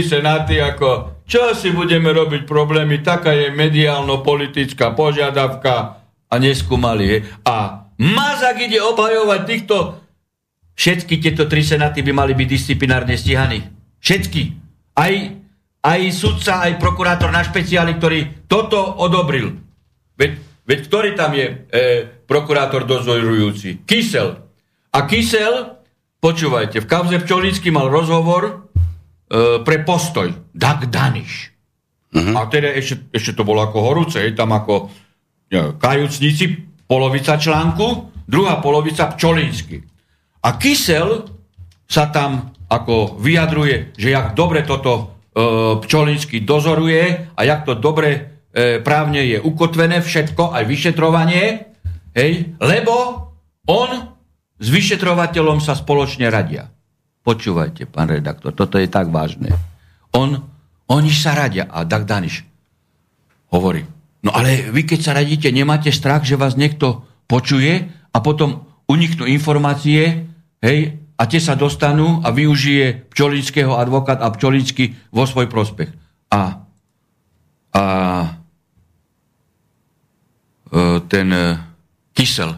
senáty ako... Čo si budeme robiť problémy? Taká je mediálno-politická požiadavka a neskúmali je. A Mazak ide obhajovať týchto... Všetky tieto 3 senáty by mali byť disciplinárne stíhaní. Všetky. Aj sudca, aj prokurátor na špeciáli, ktorý toto odobril. Veď ktorý tam je prokurátor dozorujúci? Kysel. A Kysel, počúvajte, v kauze Pčolinský mal rozhovor... pre postoj. Tak Daniš. A teda ešte to bolo ako horúce. Je tam ako kajúcnici, polovica článku, druhá polovica Pčolinský. A Kysel sa tam ako vyjadruje, že jak dobre toto Pčolinský dozoruje a jak to dobre právne je ukotvené všetko, aj vyšetrovanie, lebo on s vyšetrovateľom sa spoločne radia. Počúvajte, pán redaktor, toto je tak vážne. Oni sa radia a tak Daniš hovorí. No ale vy, keď sa radíte, nemáte strach, že vás niekto počuje a potom uniknú informácie, a tie sa dostanú a využije Pčolinského advokát a Pčolinský vo svoj prospech. A ten Kysel,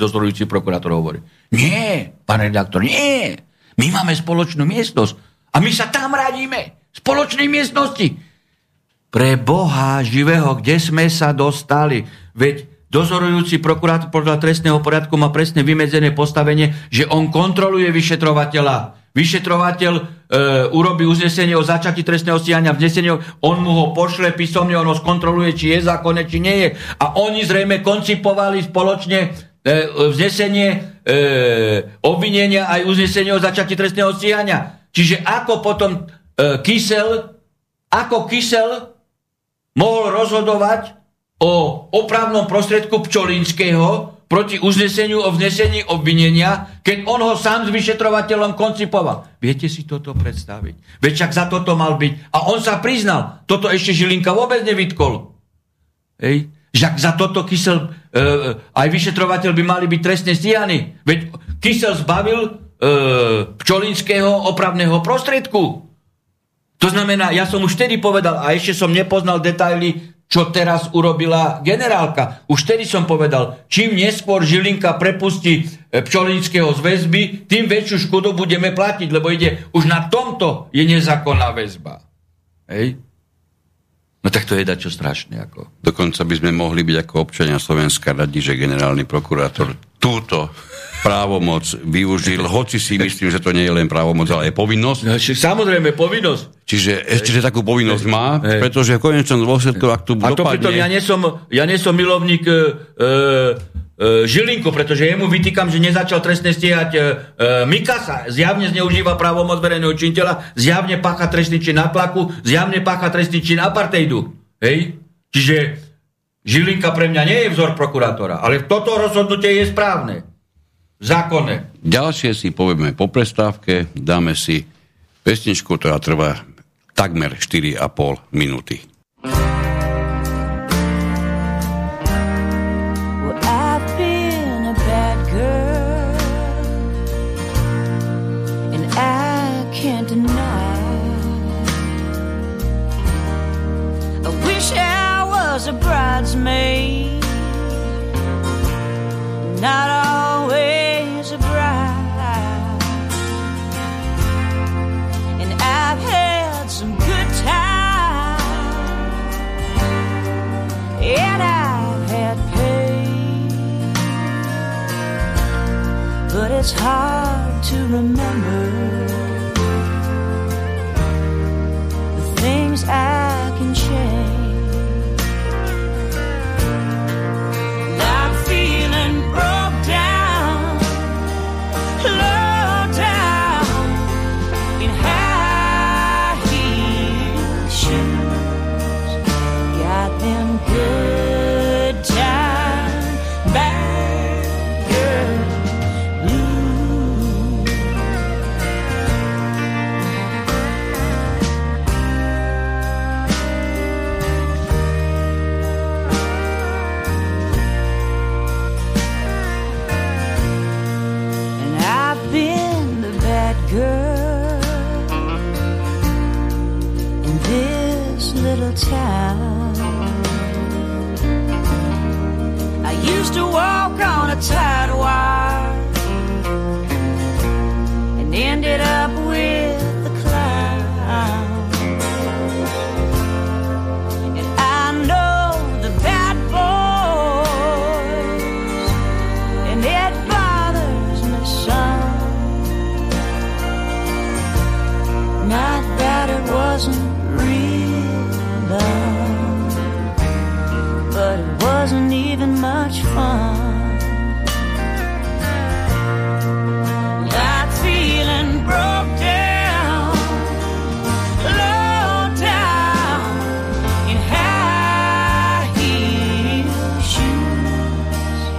dozorujúci prokurátor hovorí. Nie, pán redaktor, nie. My máme spoločnú miestnosť a my sa tam radíme. Spoločnej miestnosti. Pre Boha živého, kde sme sa dostali? Veď dozorujúci prokurátor podľa trestného poriadku má presne vymedzené postavenie, že on kontroluje vyšetrovateľa. Vyšetrovateľ urobí uznesenie o začatí trestného stíhania, vznesenie, on mu ho pošle písomne, on ho skontroluje, či je zákonné, či nie je. A oni zrejme koncipovali spoločne vznesenie obvinenia aj uznesenie o začatí trestného stíhania. Čiže ako potom Kysel mohol rozhodovať o opravnom prostriedku Pčolinského proti uzneseniu o vznesení obvinenia, keď on ho sám s vyšetrovateľom koncipoval. Viete si toto predstaviť? Veď však za toto mal byť. A on sa priznal. Toto ešte Žilinka vôbec nevytkol. Hej. Však za toto Kysel aj vyšetrovateľ by mali byť trestne stíhaní. Veď Kysel zbavil Pčolinského opravného prostriedku. To znamená, ja som už vtedy povedal, a ešte som nepoznal detaily, čo teraz urobila generálka. Už tedy som povedal, čím neskôr Žilinka prepustí Pčolinského z väzby, tým väčšiu škodu budeme platiť, lebo ide, už na tomto je nezákonná väzba. Hej? No tak to je dačo strašné. Ako. Dokonca by sme mohli byť ako občania Slovenska radi, že generálny prokurátor túto právomoc využil, hoci si myslím, že to nie je len právomoc, ale je povinnosť. No, samozrejme, povinnosť. Čiže ešte, že takú povinnosť má, pretože v konečnom dôsledku, ak tu dopadne... A to pritom ja nie som milovník Žilinku, pretože jemu vytýkam, že nezačal trestne stíhať Mikasa. Zjavne zneužíva právomoc verejného činiteľa, zjavne pácha trestný čin nátlaku, zjavne pácha trestný čin apartheidu. Hej? Čiže Žilinka pre mňa nie je vzor prokurátora, ale toto rozhodnutie je správne. Zákonné. Ďalšie si povieme po prestávke, dáme si pesničku, ktorá trvá takmer 4,5 minúty. A bridesmaid, not always a bride, and I've had some good times, and I've had pain, but it's hard to remember the things I can change. Broke down, low down, in high-heeled shoes. Got them good time, bad girl town. I used to walk on a tight wire and ended up with the clown. And I know the bad boys, and it bothers me some. Not that it wasn't love, but it wasn't even much fun. Like feeling broke down, low down, in high-heeled shoes.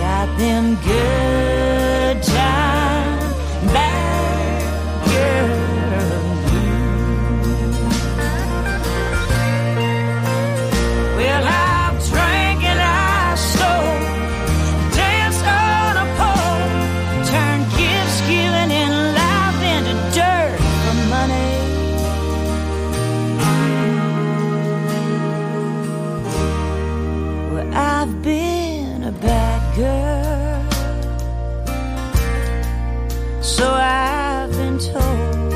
Got them good times, bad girls. So I've been told.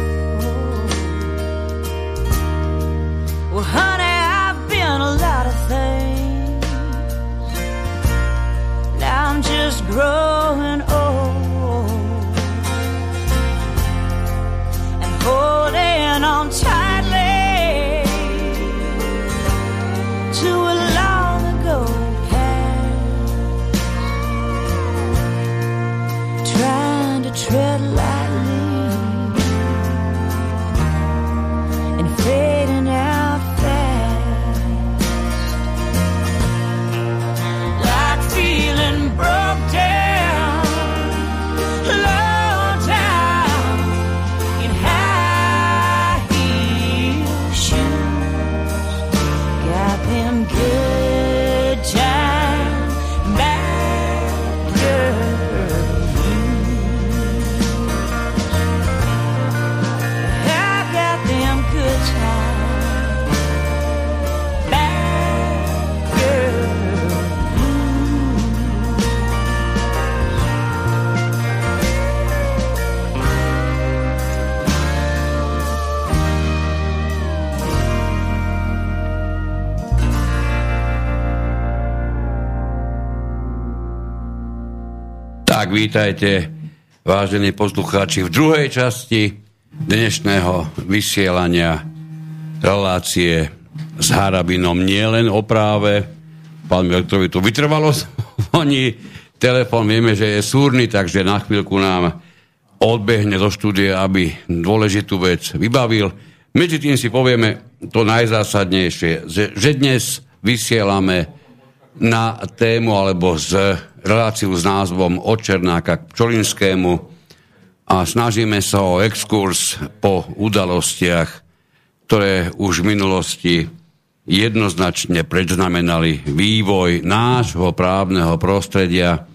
Well, honey, growing old and holding on tightly to a long ago past, trying to tread lightly and fading out fast, like feeling broke down. Tak vítajte, vážení poslucháči, v druhej časti dnešného vysielania relácie s Harabinom. Nie len o práve, pán Miltrovi tu vytrvalo oni, telefon vieme, že je súrny, takže na chvíľku nám odbehne do štúdia, aby dôležitú vec vybavil. Medzi tým si povieme to najzásadnejšie, že dnes vysielame na tému alebo z reláciu s názvom Od Černáka k Pčolinskému a snažíme sa o exkurs po udalostiach, ktoré už v minulosti jednoznačne predznamenali vývoj nášho právneho prostredia,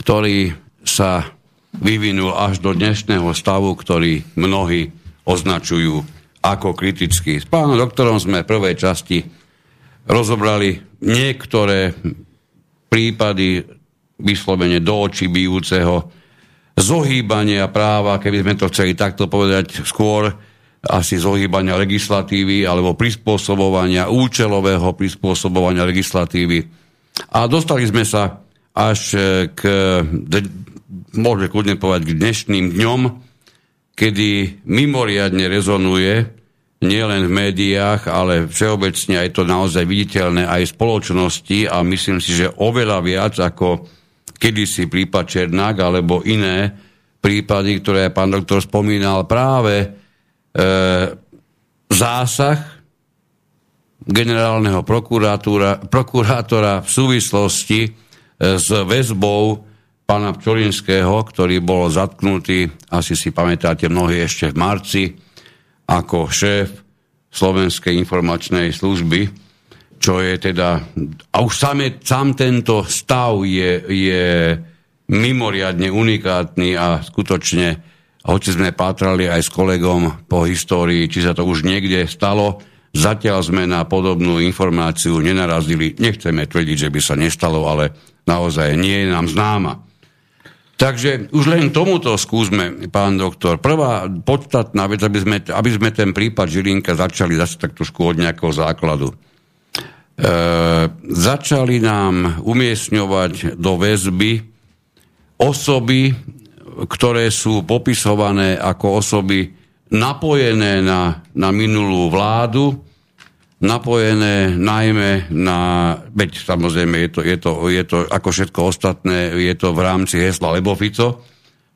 ktorý sa vyvinul až do dnešného stavu, ktorý mnohí označujú ako kritický. S pánom doktorom sme v prvej časti rozobrali niektoré prípady vyslovene do očí bijúceho zohýbania práva, keby sme to chceli takto povedať, skôr asi zohýbania legislatívy alebo prispôsobovania, účelového prispôsobovania legislatívy. A dostali sme sa až k, môžeme kľudne povedať, k dnešným dňom, kedy mimoriadne rezonuje nielen v médiách, ale všeobecne je to naozaj viditeľné aj v spoločnosti a myslím si, že oveľa viac ako kedysi prípad Černák alebo iné prípady, ktoré pán doktor spomínal, práve zásah generálneho prokurátora v súvislosti s väzbou pána Pčolinského, ktorý bol zatknutý, asi si pamätáte mnohí, ešte v marci, ako šéf Slovenskej informačnej služby, čo je teda... A už sám tento stav je mimoriadne unikátny a skutočne, hoci sme pátrali aj s kolegom po histórii, či sa to už niekde stalo, zatiaľ sme na podobnú informáciu nenarazili. Nechceme tvrdiť, že by sa nestalo, ale naozaj nie je nám známa. Takže už len tomuto skúsme, pán doktor. Prvá podstatná vec, aby sme ten prípad Žilinka začali zase tak trošku od nejakého základu. Začali nám umiestňovať do väzby osoby, ktoré sú popisované ako osoby napojené na minulú vládu, napojené najmä na... Veď samozrejme, je to ako všetko ostatné, je to v rámci hesla Lebo Fico,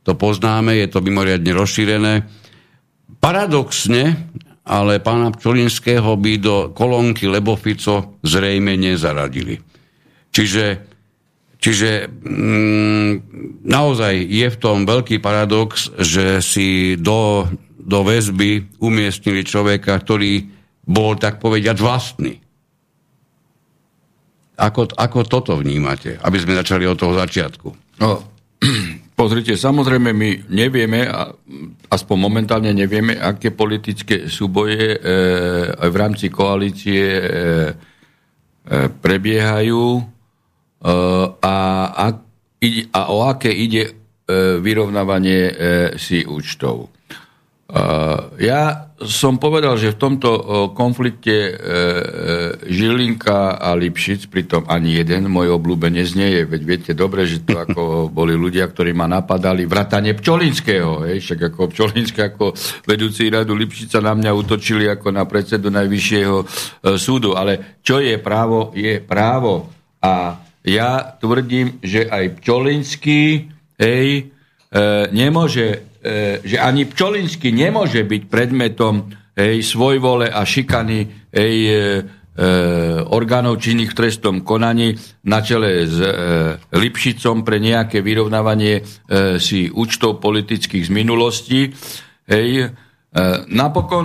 to poznáme, je to mimoriadne rozšírené. Paradoxne, ale pána Pčolinského by do kolónky Lebo Fico zrejme nezaradili. Čiže naozaj je v tom veľký paradox, že si do väzby umiestnili človeka, ktorý bol, tak povediať, vlastný. Ako toto vnímate? Aby sme začali od toho začiatku. No, pozrite, samozrejme my nevieme, aspoň momentálne nevieme, aké politické súboje v rámci koalície prebiehajú a o aké ide vyrovnávanie si účtov. Ja som povedal, že v tomto konflikte Žilinka a Lipšic, pritom ani jeden môj obľúbenec nie je, veď viete dobre, že to ako boli ľudia, ktorí ma napadali, vrátane Pčolinského, však ako Pčolinský, ako vedúci radu Lipšica na mňa útočili ako na predsedu najvyššieho súdu, ale čo je právo, je právo. A ja tvrdím, že aj Pčolinský, nemôže, že ani Pčolinský nemôže byť predmetom svojvole a šikany orgánov činných v trestnom konaní na čele s Lipšicom pre nejaké vyrovnávanie si účtov politických z minulosti. Napokon,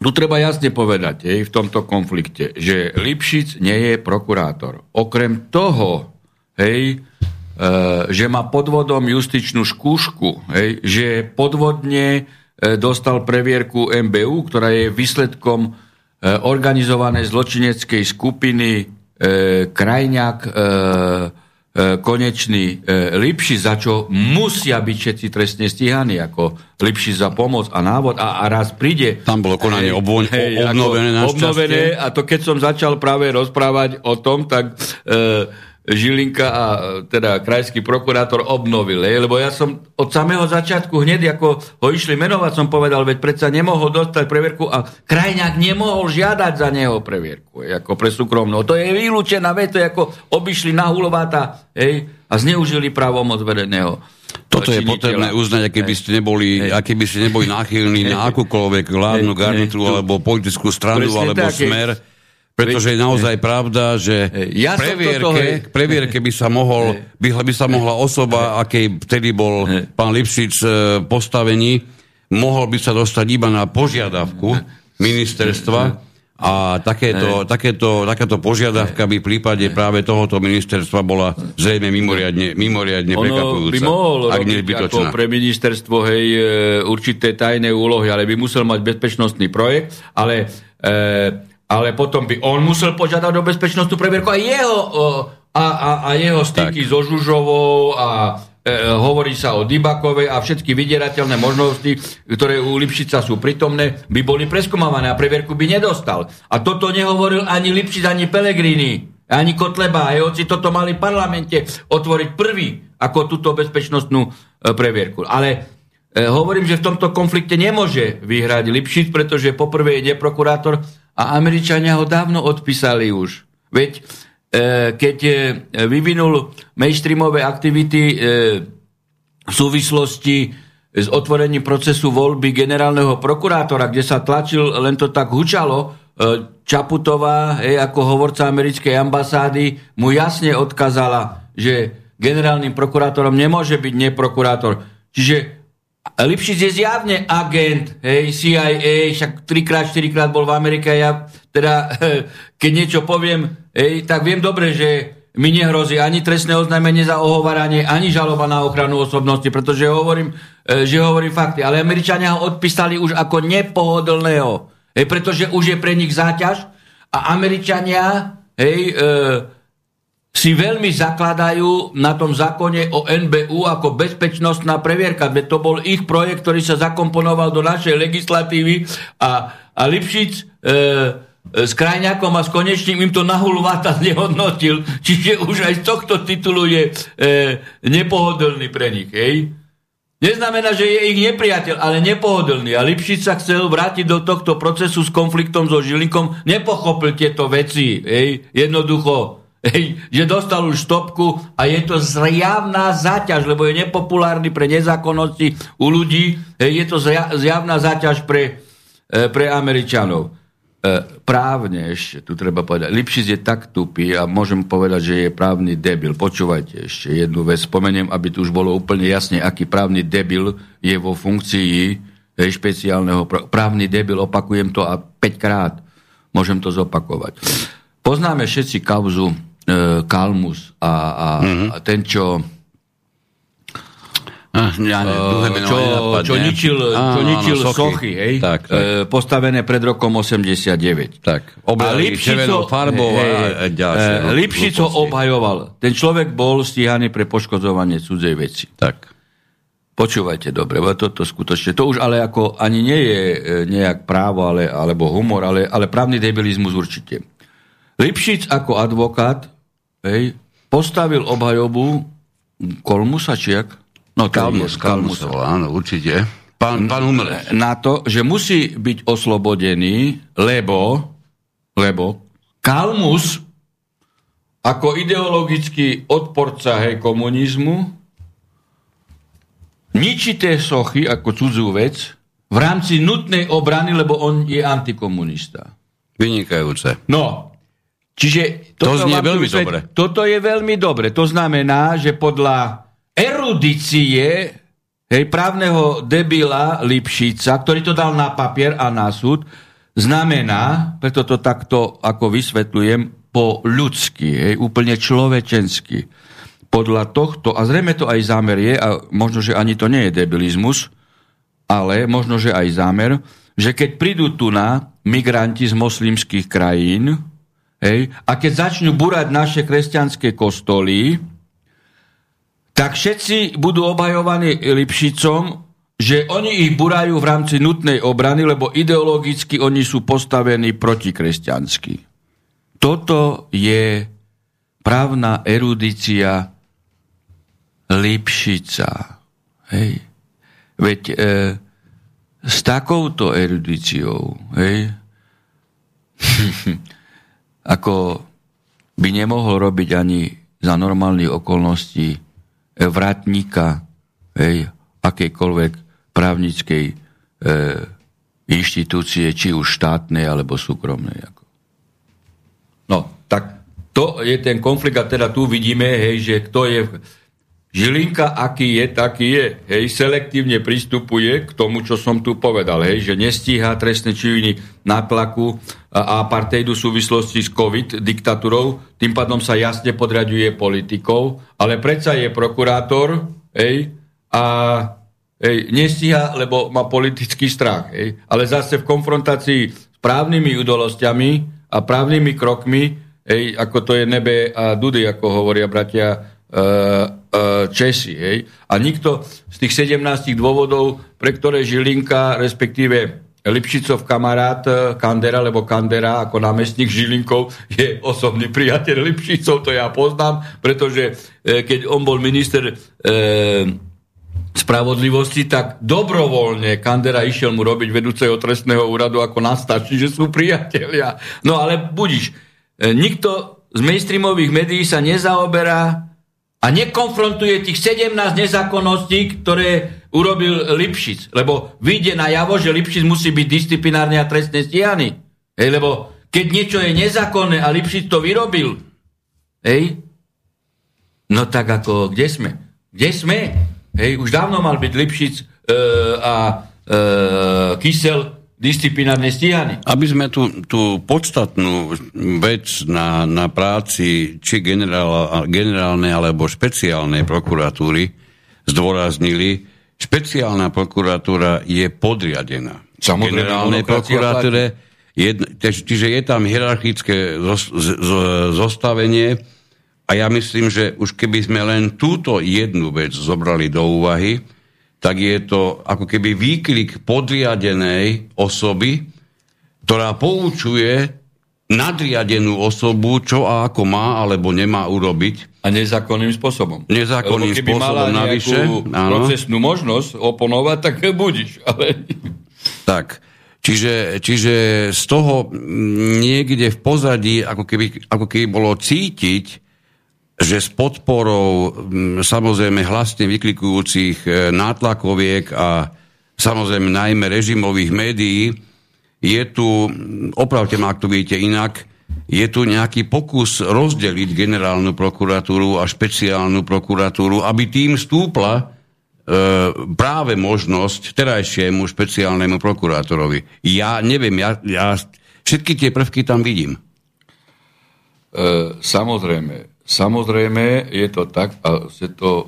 tu treba jasne povedať v tomto konflikte, že Lipšic nie je prokurátor. Okrem toho, že má podvodom justičnú škúšku, že podvodne dostal previerku MBU, ktorá je výsledkom organizovanej zločineckej skupiny Krajňák, Konečný, Lipšic, za čo musia byť všetci trestne stíhaní, ako Lipšic za pomoc a návod, a raz príde... Tam bolo konanie obnovené našťastie. A to keď som začal práve rozprávať o tom, tak... Žilinka a teda krajský prokurátor obnovil, lebo ja som od samého začiatku hneď, ako ho išli menovať, som povedal, veď predsa nemohol dostať previerku a Krajňák nemohol žiadať za neho previerku, ako pre súkromnú. To je vylúčená vec, to je ako obišli nahuľováta, a zneužili právomoc verejného. Toto je potrebné uznať, aké by ste neboli náchylní na akúkoľvek vládnu garnitúru alebo politickú stranu alebo smer. Pretože je naozaj pravda, že ja k previerke by sa mohla osoba, akej vtedy bol pán Lipšic postavení, mohol by sa dostať iba na požiadavku ministerstva a takáto požiadavka by v prípade práve tohoto ministerstva bola zrejme mimoriadne prekvapujúca. Ono by mohol robiť ako pre ministerstvo určité tajné úlohy, ale by musel mať bezpečnostný projekt, ale potom by on musel požiadať o bezpečnostnú previerku a jeho styky so Žužovou a hovorí sa o Dybakovej a všetky vydierateľné možnosti, ktoré u Lipšica sú prítomné, by boli preskúmavané a previerku by nedostal. A toto nehovoril ani Lipšic, ani Pellegrini, ani Kotleba. Aj hoci toto mali v parlamente otvoriť prvý ako túto bezpečnostnú previerku. Ale... hovorím, že v tomto konflikte nemôže vyhrať Lipšic, pretože poprvé je prokurátor a Američania ho dávno odpísali už. Veď keď vyvinul mainstreamové aktivity v súvislosti s otvorením procesu voľby generálneho prokurátora, kde sa tlačil, len to tak hučalo, Čaputová ako hovorca americkej ambasády mu jasne odkazala, že generálnym prokurátorom nemôže byť neprokurátor. Čiže Lipšic je zjavne agent CIA, však 3x, 4x bol v Amerike, ja teda keď niečo poviem, tak viem dobre, že mi nehrozí ani trestné oznámenie za ohovaranie, ani žaloba na ochranu osobnosti, pretože hovorím, že hovorím fakty. Ale Američania ho odpísali už ako nepohodlného, pretože už je pre nich záťaž a Američania si veľmi zakladajú na tom zákone o NBU ako bezpečnostná previerka, veď to bol ich projekt, ktorý sa zakomponoval do našej legislatívy a Lipšic s Krajňákom a s Konečným im to nahulváta znehodnotil, čiže už aj z tohto titulu je nepohodlný pre nich. Neznamená, že je ich nepriateľ, ale nepohodlný. A Lipšic sa chcel vrátiť do tohto procesu s konfliktom so Žilinkom, nepochopil tieto veci. Jednoducho že dostal už stopku a je to zjavná záťaž, lebo je nepopulárny pre nezákonnosti u ľudí, je to zjavná záťaž pre Američanov. Právne ešte, tu treba povedať, Lipšic je tak tupý a môžem povedať, že je právny debil. Počúvajte ešte jednu vec, spomeniem, aby tu už bolo úplne jasne, aký právny debil je vo funkcii špeciálneho... Právny debil, opakujem to a 5-krát môžem to zopakovať. Poznáme všetci kauzu Kalmus a ten, čo ničil sochy, tak. Postavené pred rokom 89. Tak. Obrali červenou farbou a ďalšie. Lipšic ho obhajoval. Ten človek bol stíhaný pre poškodzovanie cudzej veci. Tak. Počúvajte dobre, bo toto skutočne, to už ale ako ani nie je nejak právo, ale, alebo humor, ale právny debilizmus určite. Lipšic ako advokát, hej, postavil obhajobu Kolmusačiak, no Kalmusov, áno, určite. Pán Umrec. Na to, že musí byť oslobodený, lebo Kalmus ako ideologický odporca, hej, komunizmu ničité sochy ako cudzú vec v rámci nutnej obrany, lebo on je antikomunista. Vynikajúce. No, čiže toto znie veľmi dobre. Toto je veľmi dobre. To znamená, že podľa erudície, hej, právneho debila Lipšica, ktorý to dal na papier a na súd, znamená, preto to takto ako vysvetľujem, po ľudsky, hej, úplne človečensky. Podľa tohto, a zrejme to aj zámer je, a možno, že ani to nie je debilizmus, ale možno, že aj zámer, že keď prídu tu na migranti z moslimských krajín, hej, a keď začnú burať naše kresťanské kostoly, tak všetci budú obhajovaní Lipšicom, že oni ich burajú v rámci nutnej obrany, lebo ideologicky oni sú postavení protikresťansky. Toto je právna erudícia Lipšica. Hej. Veď s takouto erudíciou, hej, ako by nemohol robiť ani za normálnych okolností vratníka, hej, akejkoľvek právnickej inštitúcie, či už štátnej, alebo súkromnej. Ako. No, tak to je ten konflikt a teda tu vidíme, hej, že kto je... Žilinka, aký je, taký je. Hej, selektívne pristupuje k tomu, čo som tu povedal. Hej, že nestíha trestné činy nátlaku a apartheidu v súvislosti s COVID diktatúrou, tým pádom sa jasne podraďuje politikou, ale predsa je prokurátor, hej, a hej, nestíha, lebo má politický strach. Hej, ale zase v konfrontácii s právnymi udalosťami a právnymi krokmi, hej, ako to je Nebe a Dudy, ako hovoria bratia Česi, hej. A nikto z tých 17 dôvodov, pre ktoré Žilinka, respektíve Lipšicov kamarát Kandera, lebo Kandera ako námestník Žilinkov je osobný priateľ Lipšicov, to ja poznám, pretože keď on bol minister spravodlivosti, tak dobrovoľne Kandera išiel mu robiť vedúceho trestného úradu ako nástačný, že sú priatelia. No ale budiš, nikto z mainstreamových médií sa nezaoberá a nekonfrontuje tých 17 nezákonností, ktoré urobil Lipšic. Lebo vyjde najavo, že Lipšic musí byť disciplinárne a trestne stíhaný. Hej, lebo keď niečo je nezákonné a Lipšic to vyrobil, hej, no tak ako, kde sme? Kde sme? Hej, už dávno mal byť Lipšic Kysel disciplinárne stíhaní. Aby sme tú podstatnú vec na práci či generálnej alebo špeciálnej prokuratúry zdôraznili, špeciálna prokuratúra je podriadená. Samozrejme, generálnej prokuratúre, čiže je tam hierarchické zostavenie a ja myslím, že už keby sme len túto jednu vec zobrali do úvahy, tak je to ako keby výklik podriadenej osoby, ktorá poučuje nadriadenú osobu, čo a ako má alebo nemá urobiť. A nezákonným spôsobom. Nezákonným spôsobom navyše. Keby mala nejakú procesnú možnosť oponovať, tak nebudíš. Ale... Tak, čiže z toho niekde v pozadí, ako keby bolo cítiť, že s podporou samozrejme hlasne vyklikujúcich nátlakoviek a samozrejme najmä režimových médií je tu, opravte ma, ak to vidíte inak, je tu nejaký pokus rozdeliť generálnu prokuratúru a špeciálnu prokuratúru, aby tým stúpla práve možnosť terajšiemu špeciálnemu prokurátorovi. Ja neviem, ja všetky tie prvky tam vidím. Samozrejme, je to tak, a ste to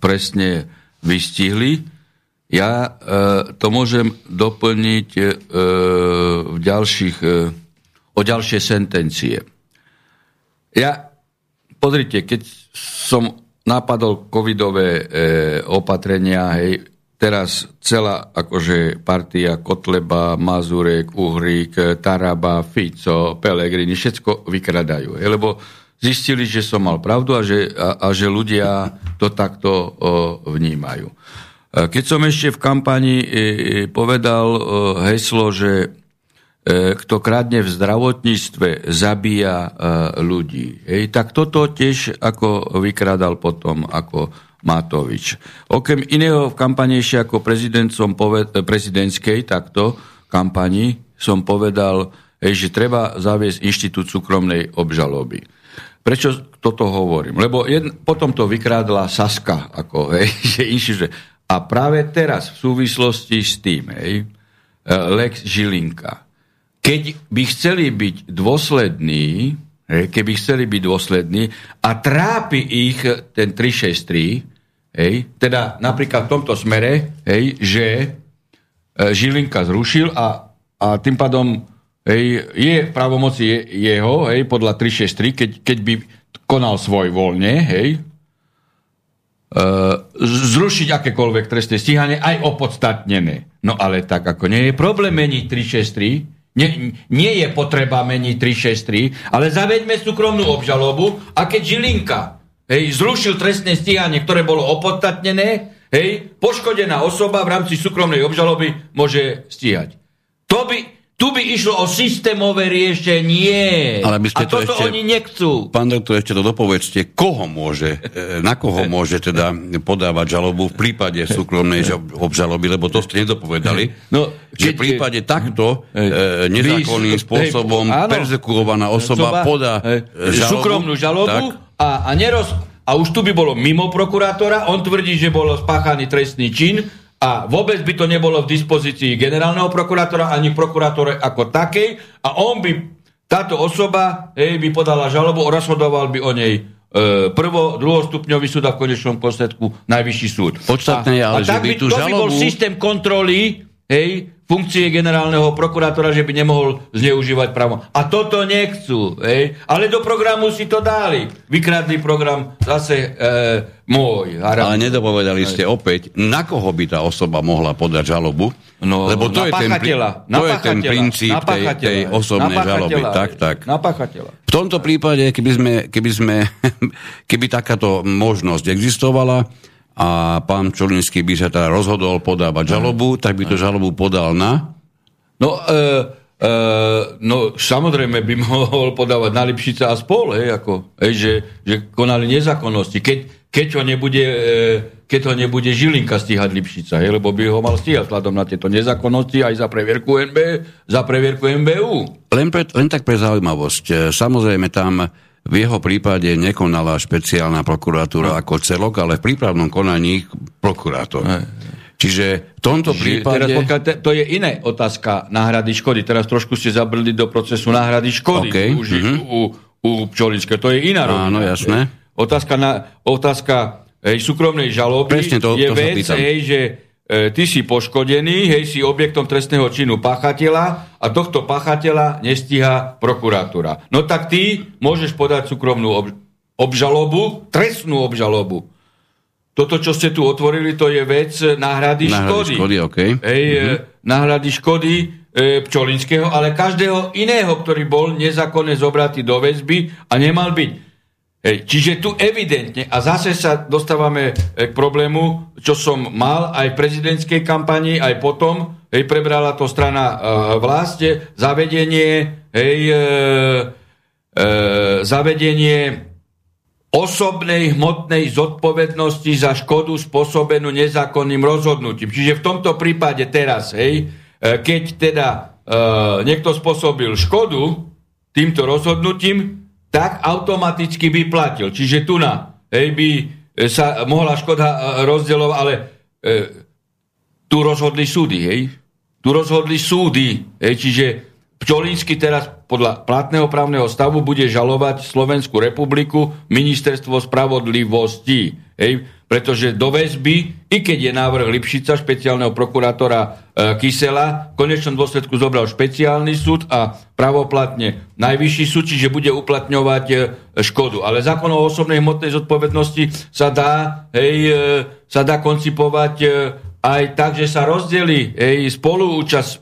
presne vystihli. Ja to môžem doplniť v ďalších, o ďalšie sentencie. Ja, pozrite, keď som napadol covidové opatrenia, hej, teraz celá akože partia Kotleba, Mazurek, Uhrík, Taraba, Fico, Pellegrini, všetko vykradajú, hej, lebo zistili, že som mal pravdu a že ľudia to takto vnímajú. Keď som ešte v kampani povedal heslo, že kto kradne v zdravotníctve, zabíja ľudí. Hej, tak toto tiež ako vykrádal potom ako Matovič. Okrem iného v kampani ešte ako prezident prezidentskej takto kampani som povedal, hej, že treba zaviesť inštitút súkromnej obžaloby. Prečo toto hovorím? Lebo potom to vykrádla Saska. Ako, hej, že a práve teraz v súvislosti s tým, hej, lex Žilinka. Keď by chceli byť dôslední, a trápi ich ten 363, hej, teda napríklad v tomto smere, hej, že Žilinka zrušil a tým pádom, hej, je v právomoci jeho, hej, podľa 363, keď by konal svoj voľne, hej, zrušiť akékoľvek trestné stíhanie, aj opodstatnené. No ale tak ako nie je problém meniť 363, nie je potreba meniť 363, ale zaveďme súkromnú obžalobu a keď Žilinka, hej, zrušil trestné stíhanie, ktoré bolo opodstatnené, hej, poškodená osoba v rámci súkromnej obžaloby môže stíhať. Tu by išlo o systémové riešenie. Ale a toto ešte, oni nechcú. Pán doktor, ešte to dopovedzte, na koho môže teda podávať žalobu v prípade súkromnej obžaloby, lebo to ste nedopovedali. No, že v prípade takto nezákonným spôsobom perzekuovaná osoba podá žalobu, súkromnú žalobu a už tu by bolo mimo prokurátora, on tvrdí, že bolo spáchaný trestný čin a vôbec by to nebolo v dispozícii generálneho prokurátora ani prokurátora ako takej a táto osoba, hej, by podala žalobu, rozhodoval by o nej druhostupňový súd a v konečnom posledku najvyšší súd. Podstatné je, ale že by tú žalobu... To by bol systém kontroly, hej, funkcie generálneho prokurátora, že by nemohol zneužívať právo. A toto nechcú, hej. Ale do programu si to dali. Vykradli program zase môj. Harabin. Ale nedopovedali ste opäť, na koho by tá osoba mohla podať žalobu. No, lebo to je ten princíp tej osobnej žaloby. Tak. V tomto prípade, keby takáto možnosť existovala, a pán Pčolinský by sa teda rozhodol podávať žalobu, tak by to žalobu podal na? No samozrejme by mohol podávať na Lipšica a spol, že konali nezákonnosti. Keď ho nebude Žilinka stíhať Lipšica, hej, lebo by ho mal stíhať vzhľadom na tieto nezákonnosti aj za previerku MBU. Len tak pre zaujímavosť. Samozrejme tam v jeho prípade nekonala špeciálna prokuratúra ako celok, ale v prípravnom konaní prokurátor. Čiže v tomto prípade... Teraz, to je iné otázka náhrady škody. Teraz trošku ste zabrli do procesu náhrady škody u Pčolinského. To je iná rovina. Áno, jasné. Otázka súkromnej žaloby je vec, že ty si poškodený, hej, si objektom trestného činu páchateľa a tohto páchateľa nestíha prokuratúra. No tak ty môžeš podať súkromnú obžalobu, trestnú obžalobu. Toto, čo ste tu otvorili, to je vec náhrady škody. Okay. Náhrady škody Pčolinského, ale každého iného, ktorý bol nezákonne zobratý do väzby a nemal byť. Čiže tu evidentne, a zase sa dostávame k problému, čo som mal aj v prezidentskej kampani, aj potom, prebrala to strana vlast, zavedenie osobnej hmotnej zodpovednosti za škodu spôsobenú nezákonným rozhodnutím. Čiže v tomto prípade teraz, keď teda niekto spôsobil škodu týmto rozhodnutím, tak automaticky by platil. Čiže tu by sa mohla škoda rozdielovať, ale tu rozhodli súdy. Čiže Pčolinský teraz podľa platného právneho stavu bude žalovať Slovenskú republiku, ministerstvo spravodlivosti. Hej? Pretože do väzby, i keď je návrh Lipšica, špeciálneho prokurátora Kysela, v konečnom dôsledku zobral špeciálny súd a pravoplatne najvyšší súd, čiže bude uplatňovať škodu. Ale zákon o osobnej hmotnej zodpovednosti sa dá, hej, sa dá koncipovať aj tak, že sa rozdelí spoluúčasť,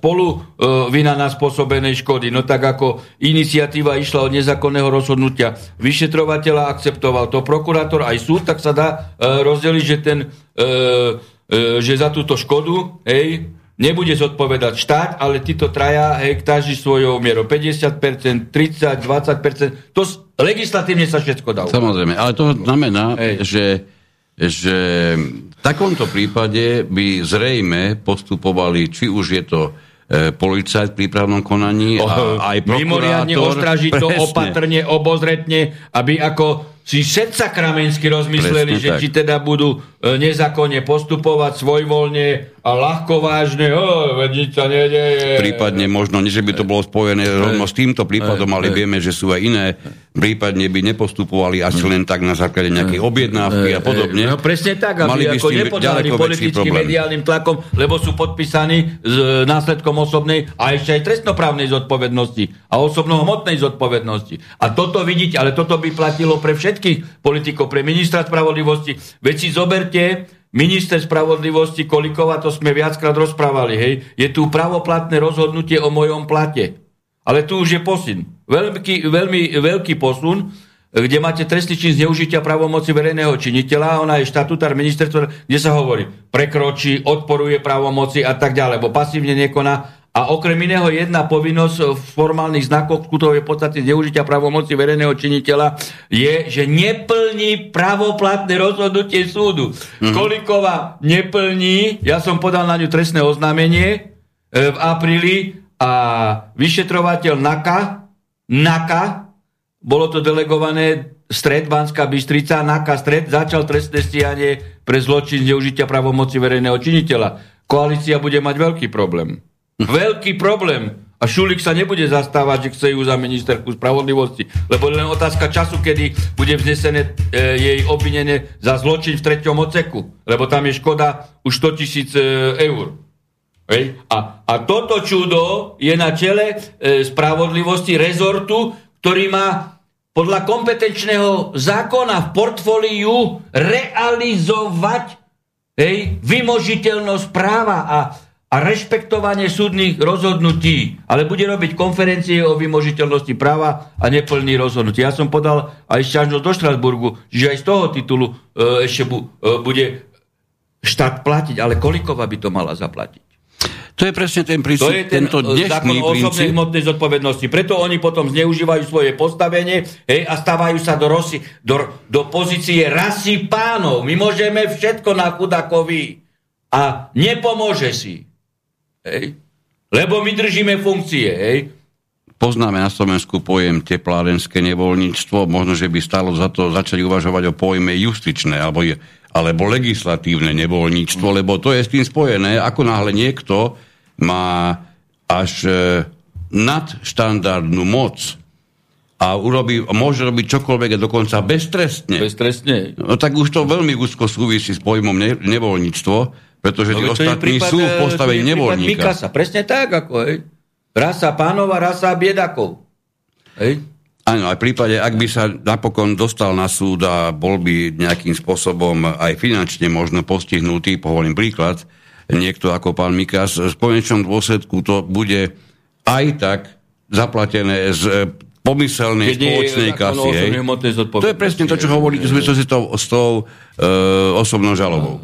vina na spôsobenej škody. No tak ako iniciatíva išla od nezákonného rozhodnutia vyšetrovateľa, akceptoval to prokurátor aj súd, tak sa dá rozdeliť, že že za túto škodu nebude zodpovedať štát, ale títo traja, každý svojou mierou 50%, 30%, 20%. To legislatívne sa všetko dá. Samozrejme, ale to znamená, že v takomto prípade by zrejme postupovali, či už je to policajt v prípravnom konaní a aj prokurátor. Mimoriadne ostražito, opatrne, obozretne, aby ako si sakramentsky rozmysleli, presne že tak. Či teda budú nezákonne postupovať svojvoľne a ľahkovážne, nič sa nedeje. Prípadne možno, nie že by to bolo spojené rovno s týmto prípadom, ale vieme, že sú aj iné, prípadne by nepostupovali asi len tak na základe nejakej objednávky a podobne. No presne tak, aby ako nepodľahli politickým mediálnym tlakom, lebo sú podpísaní s následkom osobnej a ešte aj trestnoprávnej zodpovednosti a osobnohmotnej zodpovednosti. A toto vidíte, ale toto by platilo pre všetkých politikov, pre ministra spravodlivosti. Veď si zoberte, minister spravodlivosti Kolíková, to sme viackrát rozprávali, hej, je tu pravoplatné rozhodnutie o mojom plate. Ale tu už je posun. Veľmi veľký posun, kde máte trestný čin zneužitia právomoci verejného činiteľa, ona je štatutár ministerstva, kde sa hovorí, prekročí, odporuje právomoci a tak ďalej, lebo pasívne nekoná. A okrem iného jedna povinnosť formálnych znakov skutovej podstaty zneužitia právomoci verejného činiteľa je, že neplní pravoplatné rozhodnutie súdu. Kolíková neplní, ja som podal na ňu trestné oznámenie v apríli a vyšetrovateľ NAKA, bolo to delegované Stred, Banská Bystrica, NAKA Stred, začal trestné stíhanie pre zločin zneužitia právomoci verejného činiteľa. Koalícia bude mať veľký problém. Veľký problém. A Sulík sa nebude zastávať, že chce ju za ministerku spravodlivosti. Lebo len otázka času, kedy bude vznesené jej obvinenie za zločin v 3. odseku. Lebo tam je škoda už 100 000 eur. A toto čudo je na čele spravodlivosti rezortu, ktorý má podľa kompetenčného zákona v portfóliu realizovať vymožiteľnosť práva a rešpektovanie súdnych rozhodnutí. Ale bude robiť konferencie o vymožiteľnosti práva a neplný rozhodnutí. Ja som podal aj sťažnosť do Štrasburgu, že aj z toho titulu bude štát platiť, ale Kolíková by to mala zaplatiť. To je presne ten princíp, tento dnešný zákon o osobnej hmotnej zodpovednosti. Preto oni potom zneužívajú svoje postavenie a stávajú sa do pozície rasy pánov. My môžeme všetko na chudákovi a nepomôže si. Lebo my držíme funkcie. Poznáme na Slovensku pojem teplárenské nevoľníctvo. Možno, že by stalo za to začať uvažovať o pojme justičné alebo legislatívne nevoľníctvo, lebo to je s tým spojené. Ako náhle niekto má až nadštandardnú moc a môže robiť čokoľvek a dokonca beztrestne. No tak už to veľmi úzko súvisí s pojmom nevoľníctvo. Pretože tí ostatní sú v postave nevoľníka. Mikasa, presne tak, ako rasa pánov a rasa biedakov. Áno, aj v prípade, ak by sa napokon dostal na súd a bol by nejakým spôsobom aj finančne možno postihnutý, povolím príklad, niekto ako pán Mikas, v konečnom dôsledku to bude aj tak zaplatené z pomyselnej spoločnej kasy. To je presne to, čo hovoríte, súvislosti s tou osobnou žalobou.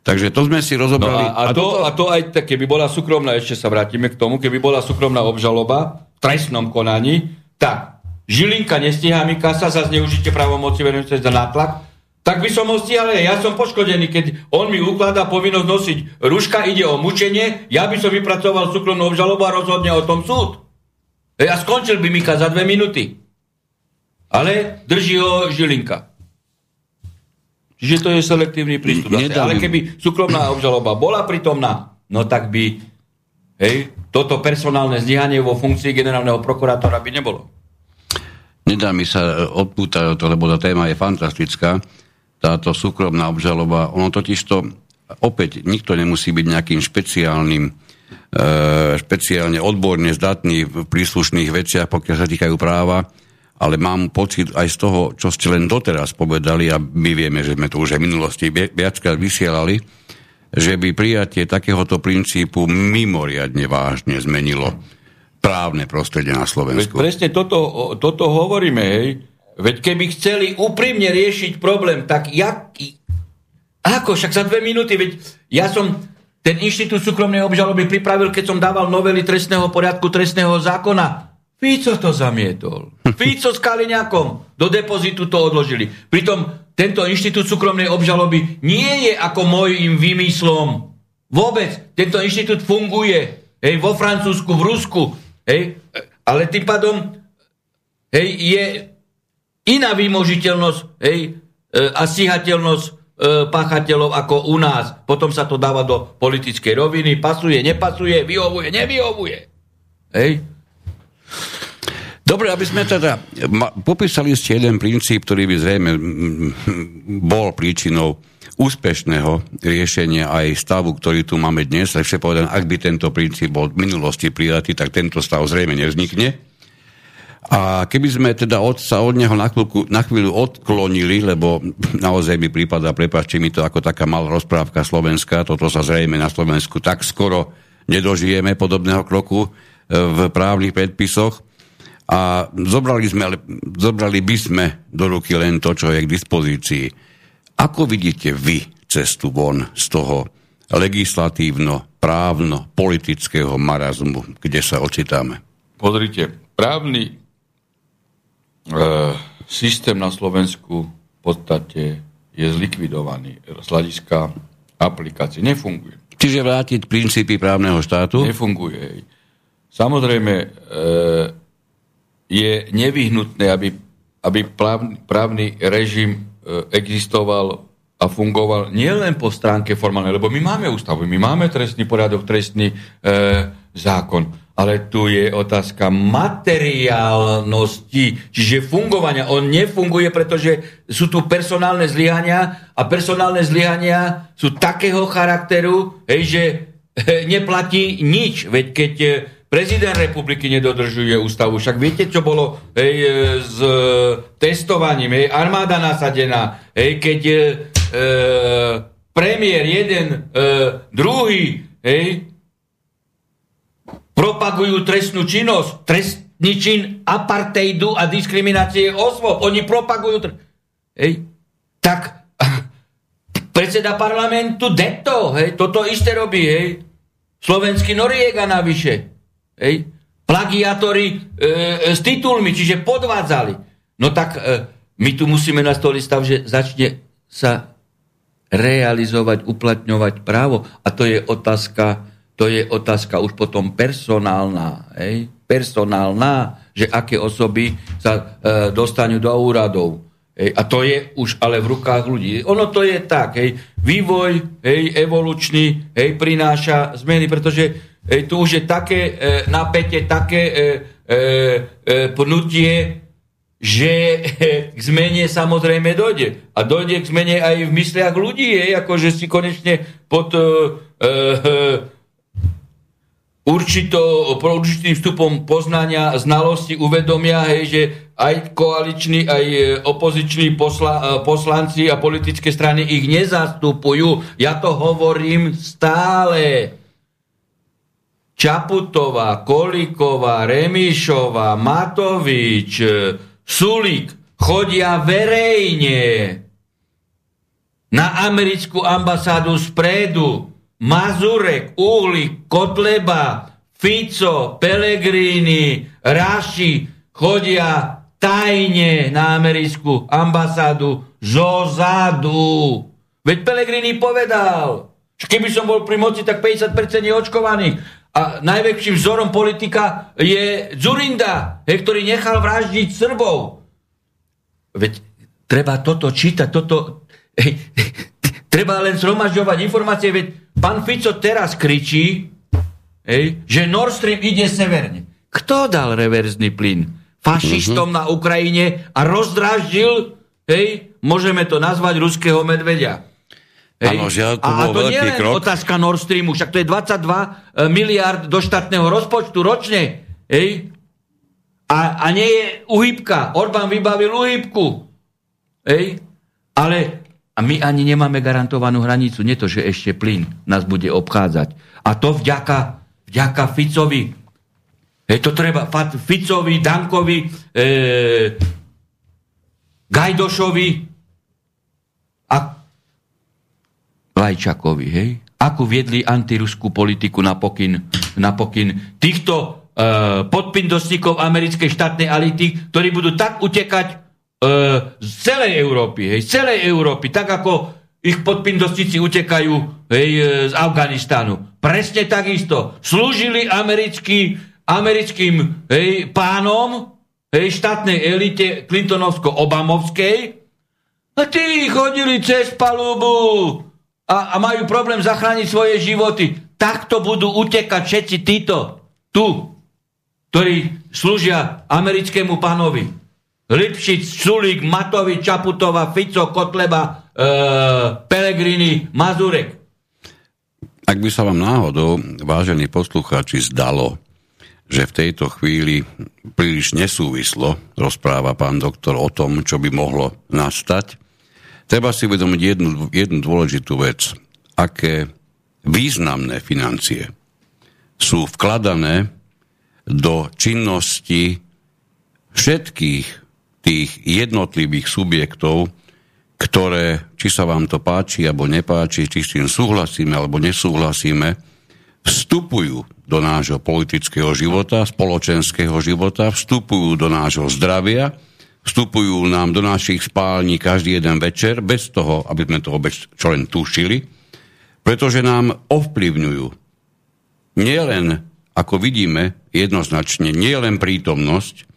Takže to sme si rozobrali. No a to aj tak, keby bola súkromná, ešte sa vrátime k tomu, keby bola súkromná obžaloba v trestnom konaní, tak Žilinka nestíha Mikasa za zneužitie právomoci verejnosti za nátlak, tak by som ho stíhal, ja som poškodený, keď on mi ukladá povinnosť nosiť ruška, ide o mučenie, ja by som vypracoval súkromnú obžalobu a rozhodne o tom súd. A skončil by Mika za 2 minúty. Ale drží ho Žilinka. Čiže to je selektívny prístup. Ale keby súkromná obžaloba bola pritomná, no tak by Hej, toto personálne zlyhanie vo funkcii generálneho prokurátora by nebolo. Nedá mi sa odpútať, lebo tá téma je fantastická. Táto súkromná obžaloba, ono totižto, opäť, nikto nemusí byť nejakým špeciálne odborne zdatný v príslušných veciach, pokiaľ sa týkajú práva, ale mám pocit aj z toho, čo ste len doteraz povedali, a my vieme, že sme to už aj v minulosti viackrát vysielali, že by prijatie takéhoto princípu mimoriadne vážne zmenilo právne prostredie na Slovensku. Veď presne toto hovoríme, hej. Veď keby chceli úprimne riešiť problém, tak jaký? Ako? Však za 2 minúty, veď ja som ten inštitút súkromnej obžaloby pripravil, keď som dával novely trestného poriadku, trestného zákona. Fico to zamietol. Fico s Kaliňákom do depozitu to odložili. Pritom tento inštitút súkromnej obžaloby nie je ako mojím výmyslom. Vôbec. Tento inštitút funguje. Hej, vo Francúzsku, v Rusku. Hej, ale tým pádom, hej, je iná vymožiteľnosť, hej, a stíhateľnosť páchateľov ako u nás. Potom sa to dáva do politickej roviny. Pasuje, nepasuje, vyhovuje, nevyhovuje. Hej. Dobre, aby sme teda popísali ste jeden princíp, ktorý by zrejme bol príčinou úspešného riešenia aj stavu, ktorý tu máme dnes. Lepšie povedané, ak by tento princíp bol v minulosti prijatý, tak tento stav zrejme nevznikne. A keby sme teda sa od neho na chvíľu odklonili, lebo naozaj mi prípada, prepáčte mi to, ako taká malá rozprávka slovenská, toto sa zrejme na Slovensku tak skoro nedožijeme podobného kroku v právnych predpisoch. A zobrali by sme do ruky len to, čo je k dispozícii. Ako vidíte vy cestu von z toho legislatívno-právno-politického marazmu, kde sa ocitáme? Pozrite, právny systém na Slovensku v podstate je zlikvidovaný z hľadiska aplikácie. Nefunguje. Čiže vrátiť princípy právneho štátu? Nefunguje. Samozrejme, je nevyhnutné, aby právny režim existoval a fungoval nielen po stránke formálnej, lebo my máme ústavu, my máme trestný poriadok, trestný zákon, ale tu je otázka materiálnosti, čiže fungovania. On nefunguje, pretože sú tu personálne zlyhania a personálne zlyhania sú takého charakteru, hej, že neplatí nič, veď keď prezident republiky nedodržuje ústavu. Však viete, čo bolo, hej, s testovaním? Hej, armáda nasadená. Hej, keď premiér jeden, druhý, hej, propagujú trestnú činnosť, trestný čin apartheidu a diskriminácie osôb. Oni propagujú... Hej, tak predseda parlamentu detto. Hej, toto isté robí. Hej, slovenský Noriega navyše. Hej, plagiátori s titulmi, čiže podvádzali. No tak my tu musíme nastoliť stav, že začne sa realizovať, uplatňovať právo. A to je otázka už potom personálna. Hej, personálna, že aké osoby sa dostanú do úradov. Hej, a to je už ale v rukách ľudí. Ono to je tak. Hej, vývoj, hej, evolučný, hej, prináša zmeny, pretože tu už je také napätie, také pnutie, že k zmene samozrejme dojde. A dojde k zmene aj v mysliach ľudí, akože si konečne pod určitým vstupom poznania, znalosti, uvedomia, hej, že aj koaliční, aj opoziční poslanci a politické strany ich nezastupujú. Ja to hovorím stále. Čaputová, Kolíková, Remišová, Matovič, Sulík chodia verejne na americkú ambasádu spredu. Mazurek, Uhrík, Kotleba, Fico, Pellegrini, Raši chodia tajne na americkú ambasádu zozadu. Veď Pellegrini povedal, že keby som bol pri moci, tak 50% je očkovaných. A najväčším vzorom politika je Dzurinda, ktorý nechal vraždiť Srbov. Veď treba toto čítať, treba len zhromažďovať informácie, veď pán Fico teraz kričí, Hej? Že Nord Stream ide severne. Kto dal reverzný plyn? Fašistom na Ukrajine a rozdráždil, hej, môžeme to nazvať ruského medvedia. Áno, žiaľ, to bol veľký krok. A to nie je otázka Nord Streamu, však to je 22 miliard do štátneho rozpočtu ročne. Hej? A nie je uhybka. Orbán vybavil uhybku. Hej? Ale a my ani nemáme garantovanú hranicu. Nie to, že ešte plyn nás bude obchádzať. A to vďaka Ficovi. Hej, to treba Ficovi, Dankovi, Gajdošovi a Lajčakovi, hej? Ako viedli antiruskú politiku na pokyn týchto podpindosníkov americkej štátnej elity, ktorí budú tak utekať z celej Európy, hej? Z celej Európy, tak ako ich podpindosníci utekajú, hej, z Afganistanu. Presne takisto. Slúžili americkým, hej, pánom, hej, štátnej elite Clintonovsko-Obamovskej, a tí chodili cez palubu a majú problém zachrániť svoje životy. Takto budú utekať všetci títo tu, ktorí slúžia americkému pánovi. Lipšic, Sulík, Matovič, Čaputová, Fico, Kotleba, Pellegrini, Mazurek. Ak by sa vám náhodou, vážení poslucháči, zdalo, že v tejto chvíli príliš nesúvislo rozpráva pán doktor o tom, čo by mohlo nastať. Treba si uvedomiť jednu dôležitú vec. Aké významné financie sú vkladané do činnosti všetkých tých jednotlivých subjektov, ktoré, či sa vám to páči alebo nepáči, či s tým súhlasíme alebo nesúhlasíme, vstupujú do nášho politického života, spoločenského života, vstupujú do nášho zdravia, vstupujú nám do našich spální každý jeden večer, bez toho, aby sme to vôbec čo len tušili, pretože nám ovplyvňujú nielen, ako vidíme, jednoznačne nielen prítomnosť,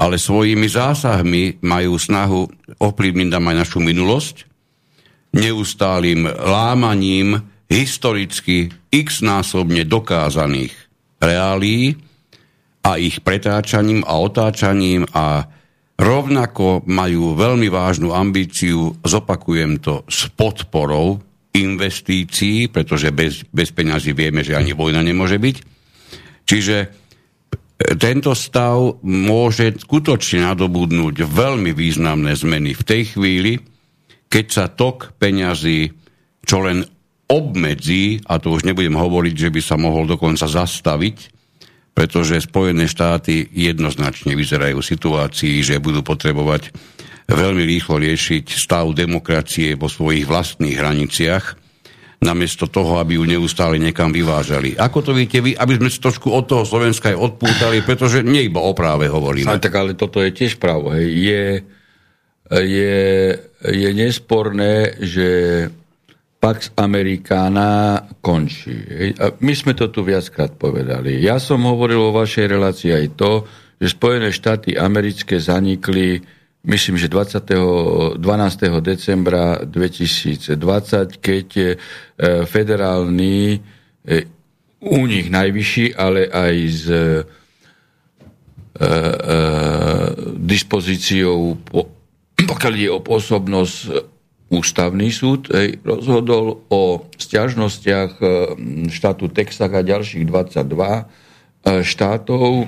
ale svojimi zásahmi majú snahu ovplyvniť nám aj našu minulosť, neustálým lámaním historicky x-násobne dokázaných reálií a ich pretáčaním a otáčaním, a rovnako majú veľmi vážnu ambíciu, zopakujem to, s podporou investícií, pretože bez peňazí vieme, že ani vojna nemôže byť. Čiže tento stav môže skutočne nadobudnúť veľmi významné zmeny v tej chvíli, keď sa tok peňazí čo len obmedzí, a to už nebudem hovoriť, že by sa mohol dokonca zastaviť, pretože Spojené štáty jednoznačne vyzerajú v situácii, že budú potrebovať veľmi rýchlo riešiť stav demokracie vo svojich vlastných hraniciach, namiesto toho, aby ju neustále niekam vyvážali. Ako to viete vy, aby sme si trošku od toho Slovenska aj odpútali, pretože nie iba o práve hovoríme. Tak ale toto je tiež právo. Hej. Je nesporné, že Pax Americana končí. My sme to tu viackrát povedali. Ja som hovoril o vašej relácii aj to, že Spojené štáty americké zanikli, myslím, že 12. decembra 2020, keď federálny, u nich najvyšší, ale aj z dispozíciou, pokiaľ je o osobnosť, Ústavný súd, hej, rozhodol o sťažnostiach štátu Texas a ďalších 22 štátov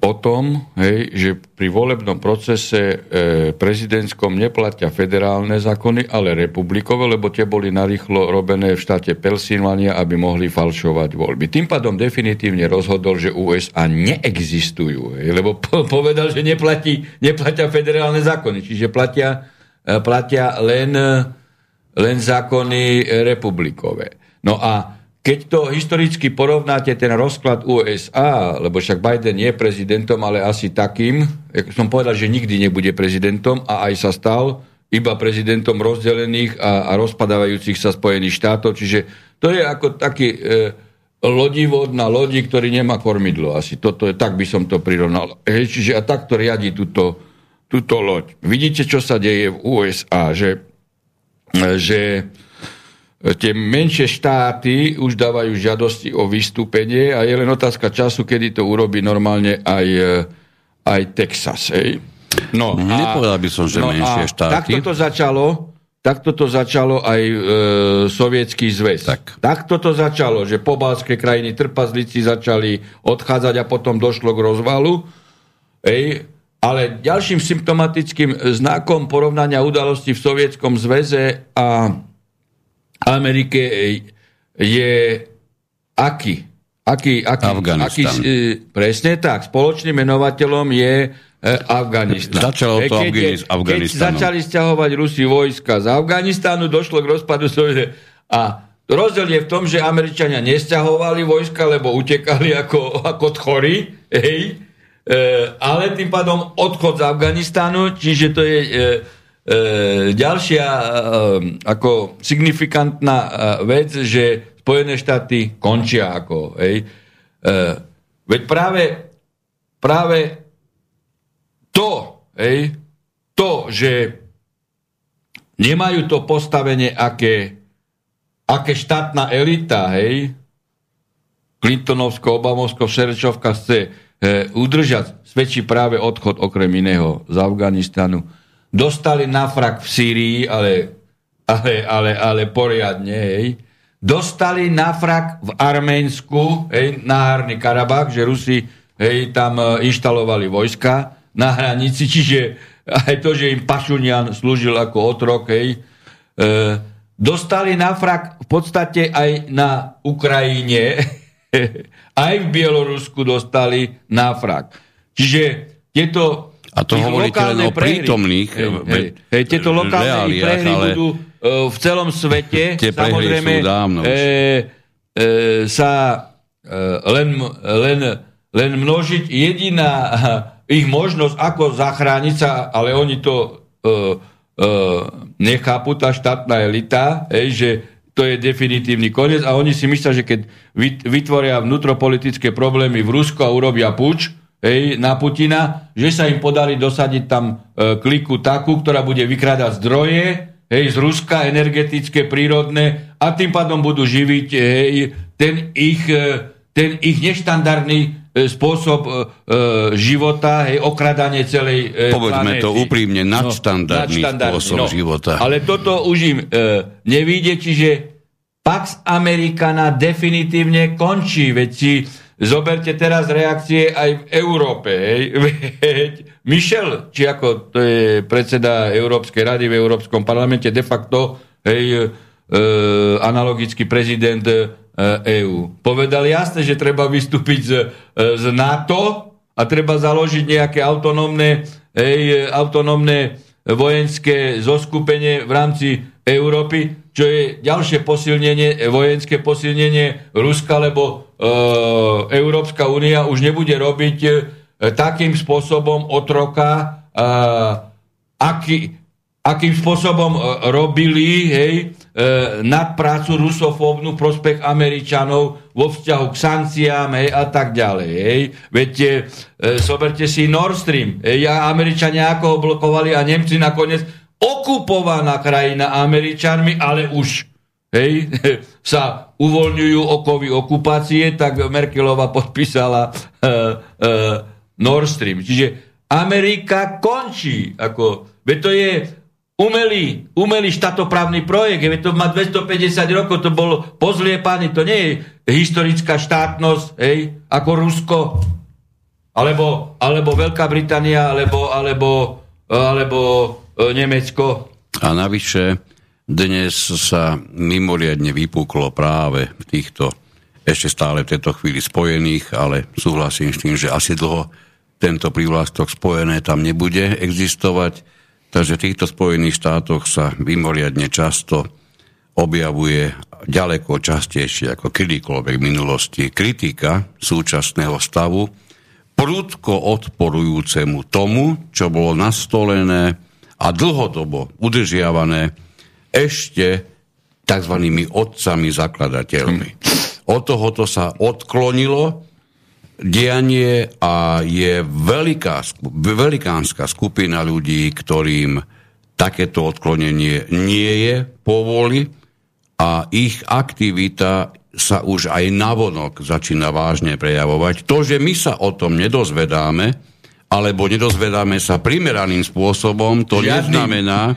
o tom, hej, že pri volebnom procese prezidentskom neplatia federálne zákony, ale republikové, lebo tie boli narýchlo robené v štáte Pensylvania, aby mohli falšovať voľby. Tým pádom definitívne rozhodol, že USA neexistujú, hej, lebo povedal, že neplatia federálne zákony, čiže platia len zákony republikové. No a keď to historicky porovnáte, ten rozklad USA, lebo však Biden je prezidentom, ale asi takým, ako som povedal, že nikdy nebude prezidentom, a aj sa stal iba prezidentom rozdelených a rozpadávajúcich sa Spojených štátov. Čiže to je ako taký lodivod na lodi, ktorý nemá kormidlo. Asi toto je, tak by som to prirovnal. Hej, čiže a takto riadi túto loď. Vidíte, čo sa deje v USA, že Tie menšie štáty už dávajú žiadosti o vystúpenie a je len otázka času, kedy to urobí normálne aj Texas. Hej. No, nepovedal by som, že menšie štáty. Takto to začalo aj Sovietský zväz. Takto to začalo, že pobaltské krajiny, trpazlíci začali odchádzať a potom došlo k rozvalu. Hej. Ale ďalším symptomatickým znakom porovnania udalostí v Sovietskom zväze a Amerike je aký Afganistan. Presne tak. Spoločným menovateľom je Afganistan. Začalo to Afganistan. Keď začali sťahovať Rusi vojska z Afganistanu, došlo k rozpadu Sovietského zväzu. A rozdiel je v tom, že Američania nesťahovali vojska, lebo utekali ako chorí. Hej. Ale tým pádom odchod z Afganistanu, čiže to je... ďalšia ako signifikantná vec, že Spojené štáty končia ako, hej. Veď práve to, hej, to, že nemajú to postavenie, aké štátna elita, hej, Clintonovsko-Obamovsko-Šerčovka chce udržať, svedčí práve odchod okrem iného z Afganistanu. Dostali na frak v Sýrii, ale poriadne, hej. Dostali na frak v Arménsku, hej, na Hárny Karabach, že Rusi, hej, tam inštalovali vojska na hranici, čiže aj to, že im Pašunian slúžil ako otrok, hej. Dostali na frak v podstate aj na Ukrajine, aj v Bielorusku dostali na frak. Čiže tieto... A to hovoríte len o prítomných. Hej, tieto lokálne prehry budú v celom svete. Tie samozrejme dávno sa len množiť. Jediná ich možnosť, ako zachrániť sa, ale oni to nechápu, tá štátna elita, že to je definitívny koniec a oni si myslia, že keď vytvoria vnútropolitické problémy v Rusku a urobia puč, hej, na Putina, že sa im podarí dosadiť tam kliku takú, ktorá bude vykrádať zdroje, hej, z Ruska, energetické, prírodné, a tým pádom budú živiť, hej, ten ich neštandardný spôsob života, hej, okradanie celej planéty. Povedzme to úprimne, nadštandardný spôsob života. Ale toto už im nevíde, čiže Pax Americana definitívne končí, veď si zoberte teraz reakcie aj v Európe. Michel, či ako to je predseda Európskej rady v Európskom parlamente, de facto, hej, analogický prezident EÚ. Povedal jasne, že treba vystúpiť z NATO a treba založiť nejaké autonómne vojenské zoskupenie v rámci Európy, čo je ďalšie vojenské posilnenie Ruska, lebo Európska únia už nebude robiť takým spôsobom otroka, akým spôsobom robili, hej, nadprácu rusofóbnu prospech Američanov vo vzťahu k sankciám, hej, a tak ďalej. Hej. Veď soberte si Nord Stream. Američania ako ho blokovali a Nemci nakoniec okupovaná krajina Američanmi, ale už, hej, sa uvoľňujú okovy okupácie, tak Merkelova podpísala Nord Stream. Čiže Amerika končí. Veď to je umelý štátoprávny projekt. Veď to má 250 rokov, to bolo pozliepaný. To nie je historická štátnosť, hej, ako Rusko, alebo Veľká Británia, alebo Nemecko. A navyše dnes sa mimoriadne vypuklo práve v týchto, ešte stále v tejto chvíli spojených, ale súhlasím s tým, že asi dlho tento prívlastok spojené tam nebude existovať, takže v týchto Spojených štátoch sa mimoriadne často objavuje, ďaleko častejšie ako kedykoľvek v minulosti, kritika súčasného stavu, prudko odporujúcemu tomu, čo bolo nastolené a dlhodobo udržiavané ešte tzv. Otcami zakladateľmi. Od tohoto sa odklonilo dianie a je velikánska skupina ľudí, ktorým takéto odklonenie nie je povoli a a ich aktivita sa už aj navonok začína vážne prejavovať. To, že my sa o tom nedozvedáme, alebo nedozvedáme sa primeraným spôsobom, to neznamená,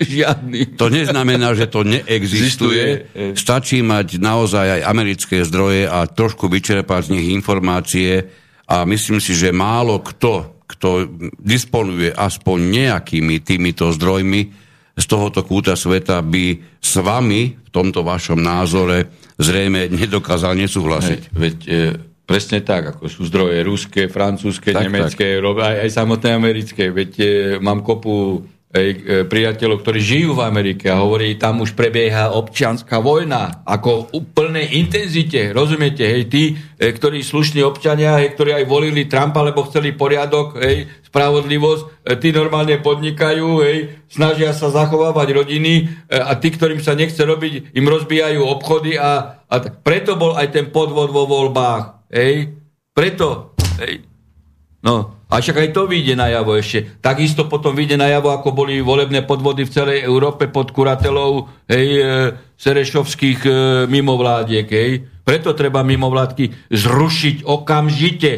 že to neexistuje. Stačí mať naozaj aj americké zdroje a trošku vyčerpať z nich informácie a myslím si, že málo kto disponuje aspoň nejakými týmito zdrojmi z tohoto kúta sveta, by s vami v tomto vašom názore zrejme nedokázal nesúhlasiť. Presne tak, ako sú zdroje ruské, francúzske, nemecké, aj samotné americké. Veď mám kopu priateľov, ktorí žijú v Amerike a hovorí, tam už prebieha občianska vojna, ako v úplnej intenzite, rozumiete, hej, tí, ktorí slušní občania, hej, ktorí aj volili Trumpa, lebo chceli poriadok, hej, spravodlivosť, tí normálne podnikajú, hej, snažia sa zachovávať rodiny a tí, ktorým sa nechce robiť, im rozbijajú obchody a preto bol aj ten podvod vo voľbách, hej, preto, hej, no. A však aj to vyjde najavo ešte. Takisto potom vyjde najavo, ako boli volebné podvody v celej Európe pod kuratelou serešovských mimovládiek. Hej. Preto treba mimovládky zrušiť okamžite.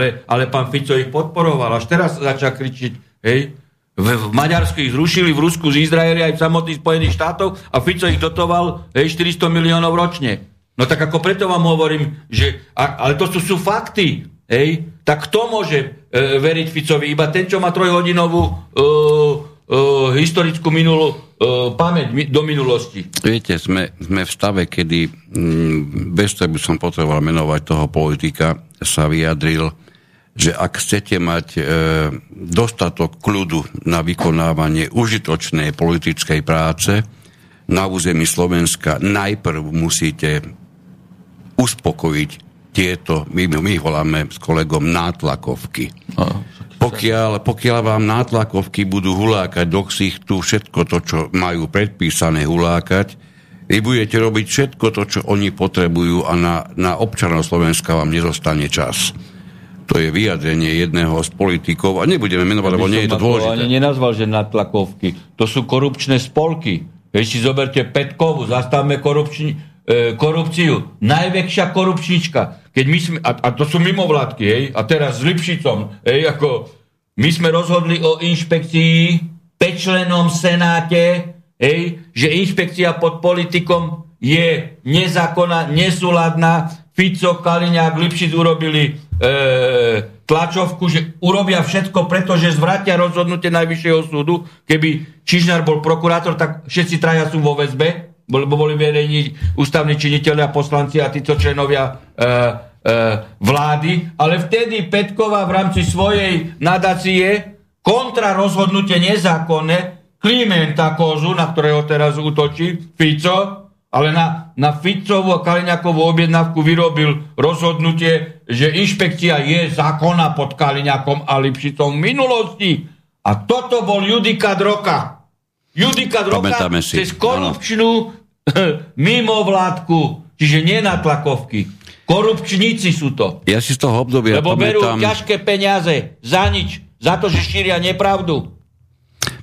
Ale pán Fico ich podporoval. Až teraz začal kričiť. Hej. V Maďarsku ich zrušili, v Rusku, z Izraeli aj v samotných Spojených štátoch a Fico ich dotoval, hej, 400 miliónov ročne. No tak ako preto vám hovorím, že... Ale to sú fakty. Hej. Tak kto môže... veriť Ficovi? Iba ten, čo má trojhodinovú historickú minulú pamäť do minulosti. Viete, sme v stave, kedy bez toho by som potreboval menovať toho politika, sa vyjadril, že ak chcete mať dostatok kľudu na vykonávanie užitočnej politickej práce na území Slovenska, najprv musíte uspokojiť tieto, my voláme s kolegom nátlakovky. Pokiaľ vám nátlakovky budú hulákať do ksichtu všetko to, čo majú predpísané hulákať, vy budete robiť všetko to, čo oni potrebujú a na občanov Slovenska vám nezostane čas. To je vyjadrenie jedného z politikov a nebudeme menovať, lebo nie je to dôležité. Ani nenazval, že nátlakovky. To sú korupčné spolky. Keď si zoberte Petkovú, zastavme korupciu. Najväčšia korupčnička. Keď my sme, a to sú mimovládky, hej, a teraz s Lipšicom, hej, ako my sme rozhodli o inšpekcii päťčlennom senáte, hej, že inšpekcia pod politikom je nezákonná, nesúladná. Fico, Kaliňák, Lipšic urobili tlačovku, že urobia všetko, pretože zvratia rozhodnutie Najvyššieho súdu. Keby Čižnár bol prokurátor, tak všetci traja sú vo väzbe, lebo boli verejní ústavní činitelia, poslanci a títo členovia vlády. Ale vtedy Petková v rámci svojej nadácie kontra rozhodnutie nezákonné Klimenta Kozu, na ktorého teraz útočí Fico, ale na Ficovu a Kaliňakovú objednávku vyrobil rozhodnutie, že inšpekcia je zákona pod Kaliňakom a Lipšicom v minulosti. A toto bol judikát roka. Judikát roka cez korupčnú mimovládku, čiže nie na tlakovky. Korupčníci sú to. Ja si z toho obdobia lebo berú ťažké peniaze za nič, za to, že šíria nepravdu.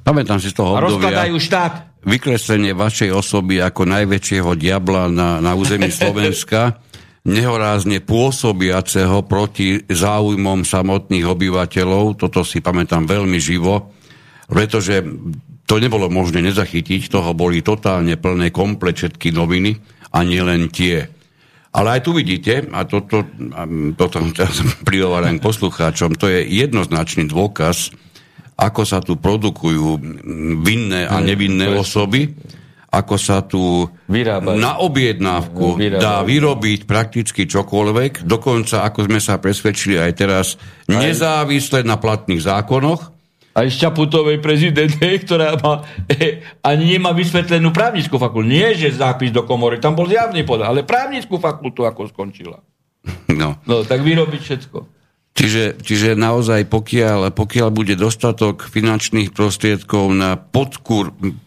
Pamätám si z toho obdobia. A rozkladajú štát. Vykreslenie vašej osoby ako najväčšieho diabla na území Slovenska, nehorázne pôsobiaceho proti záujmom samotných obyvateľov. Toto si pamätám veľmi živo, pretože to nebolo možné nezachytiť, toho boli totálne plné komplet všetky noviny a nielen tie. Ale aj tu vidíte, a toto teraz prihováram poslucháčom, to je jednoznačný dôkaz, ako sa tu produkujú vinné a nevinné osoby, ako sa tu na objednávku dá vyrobiť prakticky čokoľvek, dokonca, ako sme sa presvedčili aj teraz, nezávisle na platných zákonoch, aj Čaputovej prezidentej, ktorá má, ani nemá vysvetlenú právnickú fakultu. Nie, že zápis do komory, tam bol zjavný podľa, ale právnickú fakultu ako skončila. No tak vyrobiť všetko. Čiže naozaj, pokiaľ bude dostatok finančných prostriedkov na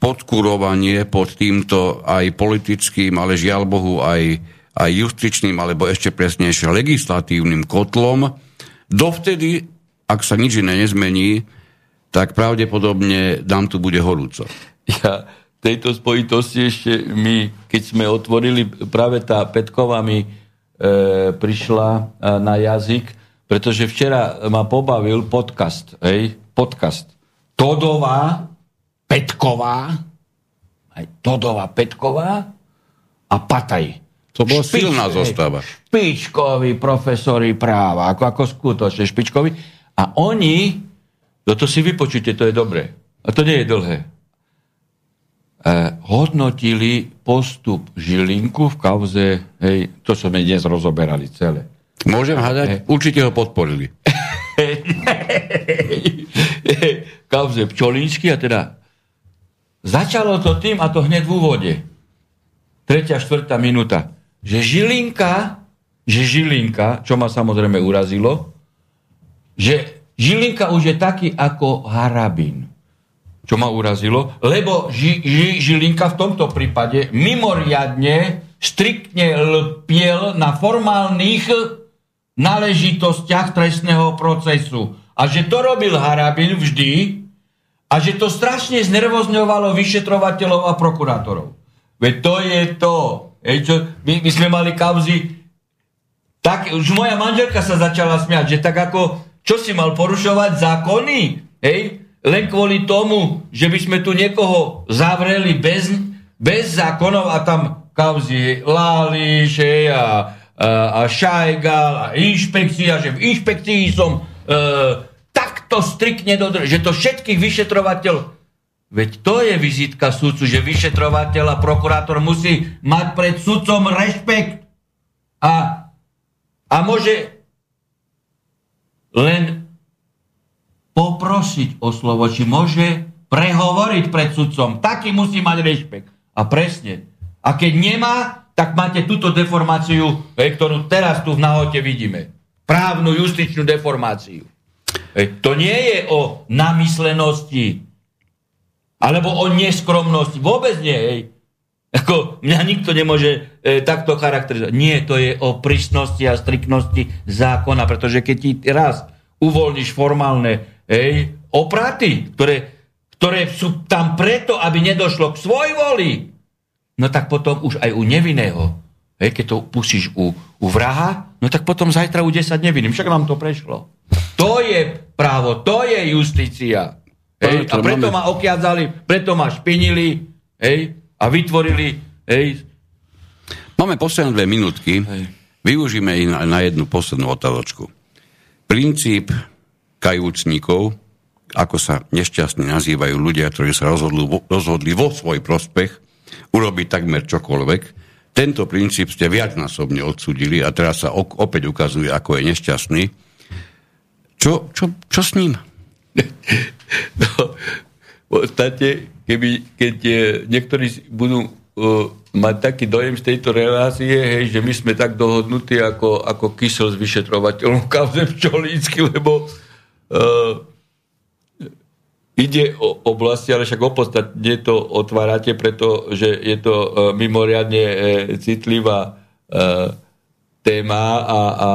podkurovanie pod týmto aj politickým, ale žiaľ Bohu aj justičným, alebo ešte presnejšie legislatívnym kotlom, dovtedy, ak sa nič iné nezmení, tak pravdepodobne nám tu bude horúco. Ja tejto spojitosti ešte my, keď sme otvorili, práve tá Petková mi prišla na jazyk, pretože včera ma pobavil podcast, Todová, Petková, aj Todová, Petková a Pataj. To bola silná zostava. Špičkoví profesori práva, ako skutočne špičkoví. A oni, toto si vypočujte, to je dobré. A to nie je dlhé. Hodnotili postup Žilinku v kauze, to sme dnes rozoberali celé. Môžem hádať, určite ho podporili. V kauze Pčolinský, a teda začalo to tým, a to hneď v úvode, 3. 4. minúta, že Žilinka, čo ma samozrejme urazilo, že Žilinka už je taký ako Harabin. Čo ma urazilo, lebo Žilinka v tomto prípade mimoriadne striktne lpiel na formálnych náležitostiach trestného procesu. A že to robil Harabin vždy a že to strašne znervozňovalo vyšetrovateľov a prokurátorov. Veď to je to. My sme mali kauzy. Tak už moja manželka sa začala smiať, že tak ako, čo si mal porušovať zákony? Len kvôli tomu, že by sme tu niekoho zavreli bez zákonov a tam kauzy Láliš a Šajgal a inšpekcia, že v inšpekcii som takto striktne dodržal, že to všetkých vyšetrovateľov. Veď to je vizitka sudcu, že vyšetrovateľ a prokurátor musí mať pred sudcom rešpekt a môže len poprosiť o slovo, či môže prehovoriť pred sudcom. Taký musí mať rešpekt. A presne. A keď nemá, tak máte túto deformáciu, ktorú teraz tu v nahote vidíme. Právnu, justičnú deformáciu. To nie je o namyslenosti alebo o neskromnosti. Vôbec nie. Mňa nikto nemôže takto charakterizovať. Nie, to je o prísnosti a striktnosti zákona, pretože keď ti raz uvoľníš formálne opraty, ktoré sú tam preto, aby nedošlo k svojvoli, no tak potom už aj u nevinného, keď to pustíš u vraha, no tak potom zajtra u 10 nevinným. Však nám to prešlo. To je právo, to je justícia. A preto ma okiadzali, preto ma špinili a vytvorili. Máme posledné 2 minútky. Využíme ich na jednu poslednú otázočku. Princíp kajúcnikov, ako sa nešťastne nazývajú ľudia, ktorí sa rozhodli vo svoj prospech urobiť takmer čokoľvek. Tento princíp ste viacnásobne odsúdili a teraz sa opäť ukazuje, ako je nešťastný. Čo s ním? No, v podstate, keď niektorí budú mať taký dojem z tejto relácie, že my sme tak dohodnutí ako Kysel s vyšetrovateľom kauze Pčolínsky, lebo ide o oblasti, ale však opodstatne to otvárate, pretože je to mimoriadne citlivá téma a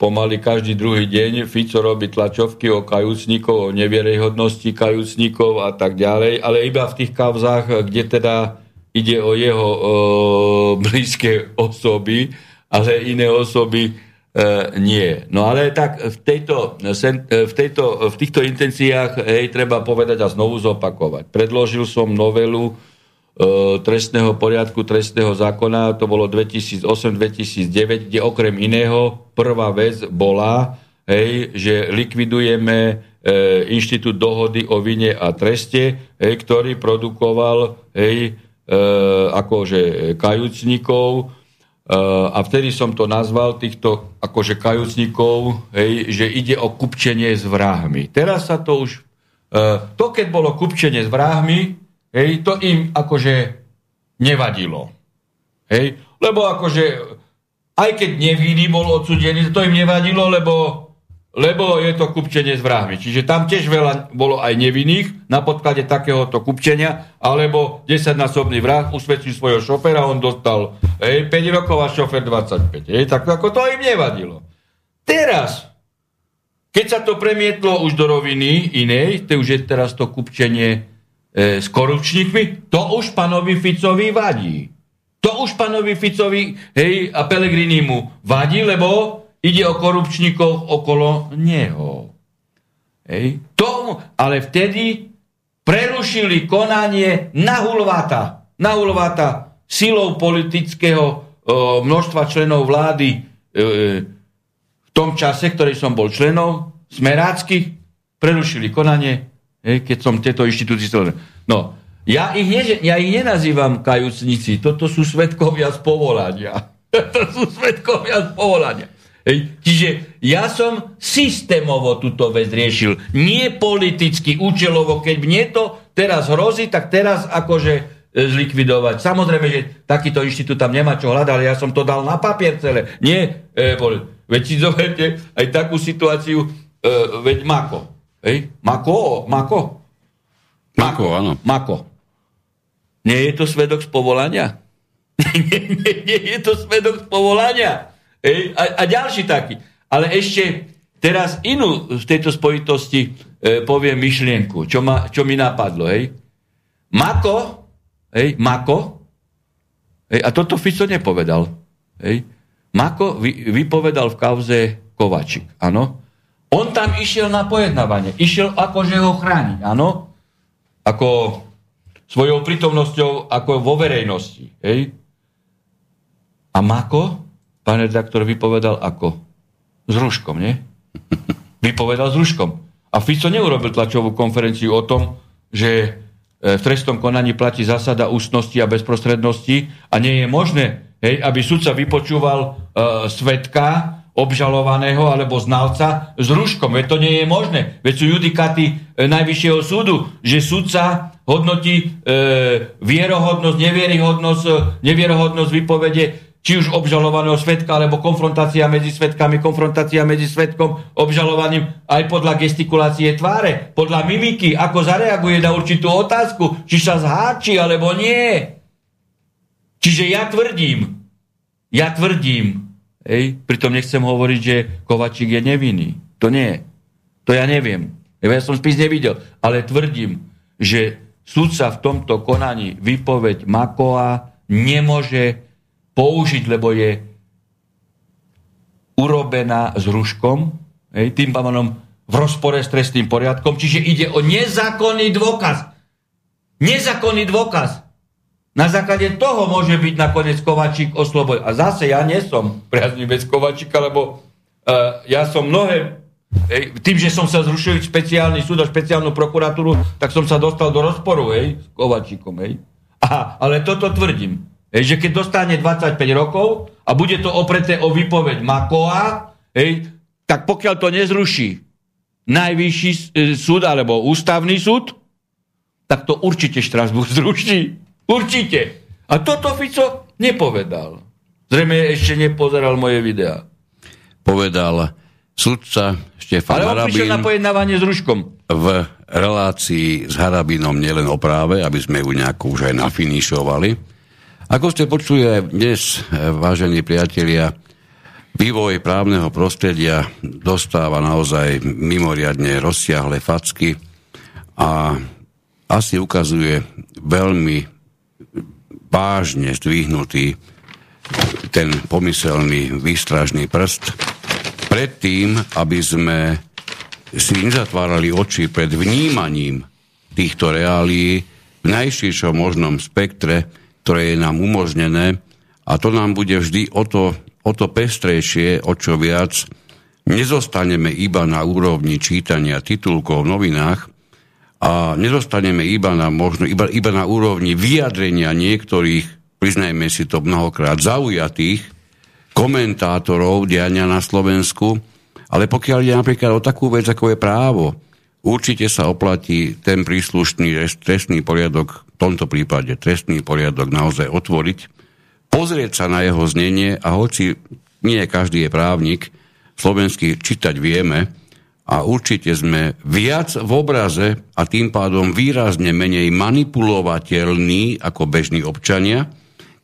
pomaly každý druhý deň Fico robí tlačovky o kajúcnikov, o nevierejhodnosti kajúcnikov a tak ďalej, ale iba v tých kauzách, kde teda ide o jeho blízke osoby, ale iné osoby nie. No ale tak v týchto intenciách treba povedať a znovu zopakovať. Predložil som novelu trestného poriadku, trestného zákona, to bolo 2008-2009, kde okrem iného prvá vec bola, že likvidujeme inštitút dohody o vine a treste, ktorý produkoval akože kajúcnikov. A vtedy som to nazval týchto akože kajúcnikov, že ide o kupčenie s vrahmi. Teraz sa to už... to, keď bolo kupčenie s vrahmi, to im akože nevadilo. Lebo akože, aj keď nevinný bol odsudený, to im nevadilo, lebo je to kupčenie s vrahmi. Čiže tam tiež veľa bolo aj nevinných na podklade takéhoto kupčenia, alebo 10-násobný vrah usvedčil svojho šoféra, on dostal 5 rokov a šofér 25. Tak ako to im nevadilo. Teraz, keď sa to premietlo už do roviny inej, to už je teraz to kupčenie s korupčníkmi, to už pánovi Ficovi vadí. To už pánovi Ficovi, hej, a Pellegrini mu vadí, lebo ide o korupčníkov okolo neho. Hej. To, ale vtedy prerušili konanie nahulváta silou politického množstva členov vlády v tom čase, ktorý som bol členom, smeráckých, prerušili konanie, keď som tieto inštitúcie... No, ja ich nenazývam kajúcnici, toto sú svedkovia z povolania. Čiže ja som systémovo túto vec riešil, nie politicky, účelovo, keď mne to teraz hrozí, tak teraz akože... zlikvidovať. Samozrejme, že takýto inštitút tam nemá čo hľadať, ale ja som to dal na papier celé. Nie, veď si zoberte aj takú situáciu, veď Mako. Mako, áno. Mako. Nie je to svedok z povolania? nie je to svedok z povolania. A ďalší taký. Ale ešte teraz inú z tejto spojitosti poviem myšlienku, čo mi napadlo. Mako, a toto Fico nepovedal. Mako vypovedal v kauze Kováčik, áno. On tam išiel na pojednávanie, išiel akože ho chrániť, áno. Ako svojou prítomnosťou, ako vo verejnosti, hej. A Mako, pán redaktor, vypovedal ako? S Ruškom, nie? Vypovedal s Ruškom. A Fico neurobil tlačovú konferenciu o tom, že v trestnom konaní platí zásada ústnosti a bezprostrednosti a nie je možné, aby sudca vypočúval svedka obžalovaného alebo znalca s Ruškom. Veď to nie je možné. Veď sú judikáty Najvyššieho súdu, že sudca hodnotí vierohodnosť, nevierohodnosť vypovede či už obžalovaného svedka, alebo konfrontácia medzi svedkami, konfrontácia medzi svedkom, obžalovaným aj podľa gestikulácie tváre, podľa mimiky, ako zareaguje na určitú otázku, či sa zháči, alebo nie. Čiže ja tvrdím, pritom nechcem hovoriť, že Kováčik je nevinný. To nie. To ja neviem. Ja som spis nevidel. Ale tvrdím, že sudca v tomto konaní výpoveď Makoa nemôže použiť, lebo je urobená s Ruškom, tým pánom v rozpore s trestným poriadkom, čiže ide o nezákonný dôkaz. Na základe toho môže byť nakoniec Kováčik oslobodený. A zase ja nie som priaznivec Kováčika, lebo ja som mnohé, tým, že som sa zrušil špeciálny súd a špeciálnu prokuratúru, tak som sa dostal do rozporu s Kováčikom. Aha, ale toto tvrdím. Že keď dostane 25 rokov a bude to opreté o výpoveď Makoa, tak pokiaľ to nezruší Najvyšší súd alebo Ústavný súd, tak to určite Štrasburg zruší. Určite. A toto Fico nepovedal. Zrejme ešte nepozeral moje videá. Povedal sudca Štefán Harabin. Ale on prišiel na pojednávanie s Ruškom. V relácii s Harabinom nielen o práve, aby sme ju nejako už aj nafinišovali. Ako ste počuli aj dnes, vážení priatelia, vývoj právneho prostredia dostáva naozaj mimoriadne rozsiahle facky a asi ukazuje veľmi vážne zdvihnutý ten pomyselný výstražný prst predtým, aby sme si nezatvárali oči pred vnímaním týchto reálií v najširšom možnom spektre, ktoré je nám umožnené, a to nám bude vždy o to pestrejšie, o čo viac nezostaneme iba na úrovni čítania titulkov v novinách a nezostaneme iba na úrovni vyjadrenia niektorých, priznajme si to mnohokrát, zaujatých komentátorov diania na Slovensku, ale pokiaľ je napríklad o takú vec, ako je právo, určite sa oplatí ten príslušný trestný poriadok, v tomto prípade trestný poriadok naozaj otvoriť, pozrieť sa na jeho znenie a hoci nie každý je právnik, slovenský čítať vieme a určite sme viac v obraze a tým pádom výrazne menej manipulovateľní ako bežní občania,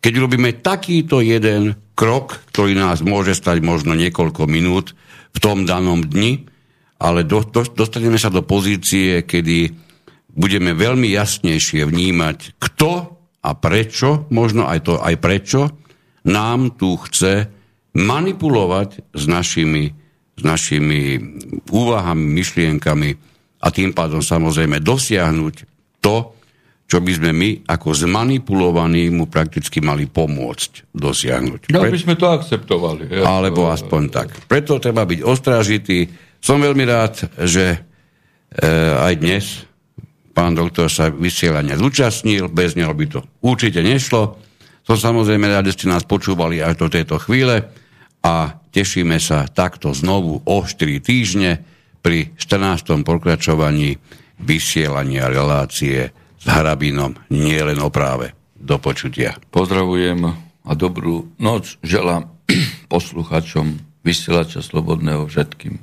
keď robíme takýto jeden krok, ktorý nás môže stať možno niekoľko minút v tom danom dni, ale dostaneme sa do pozície, kedy budeme veľmi jasnejšie vnímať, kto a prečo, možno aj to, aj prečo, nám tu chce manipulovať s našimi úvahami, myšlienkami a tým pádom samozrejme dosiahnuť to, čo by sme my ako zmanipulovaní mu prakticky mali pomôcť dosiahnuť. Ja by sme to akceptovali. Alebo aspoň tak. Preto treba byť ostrážitý. Som veľmi rád, že aj dnes pán doktor sa vysielania zúčastnil, bez neho by to určite nešlo. To samozrejme rád, že ste nás počúvali až do tejto chvíle a tešíme sa takto znovu o 4 týždne pri 14. pokračovaní vysielania relácie s Harabinom, nie len o práve. Do počutia. Pozdravujem a dobrú noc želám posluchačom Vysielača Slobodného všetkým.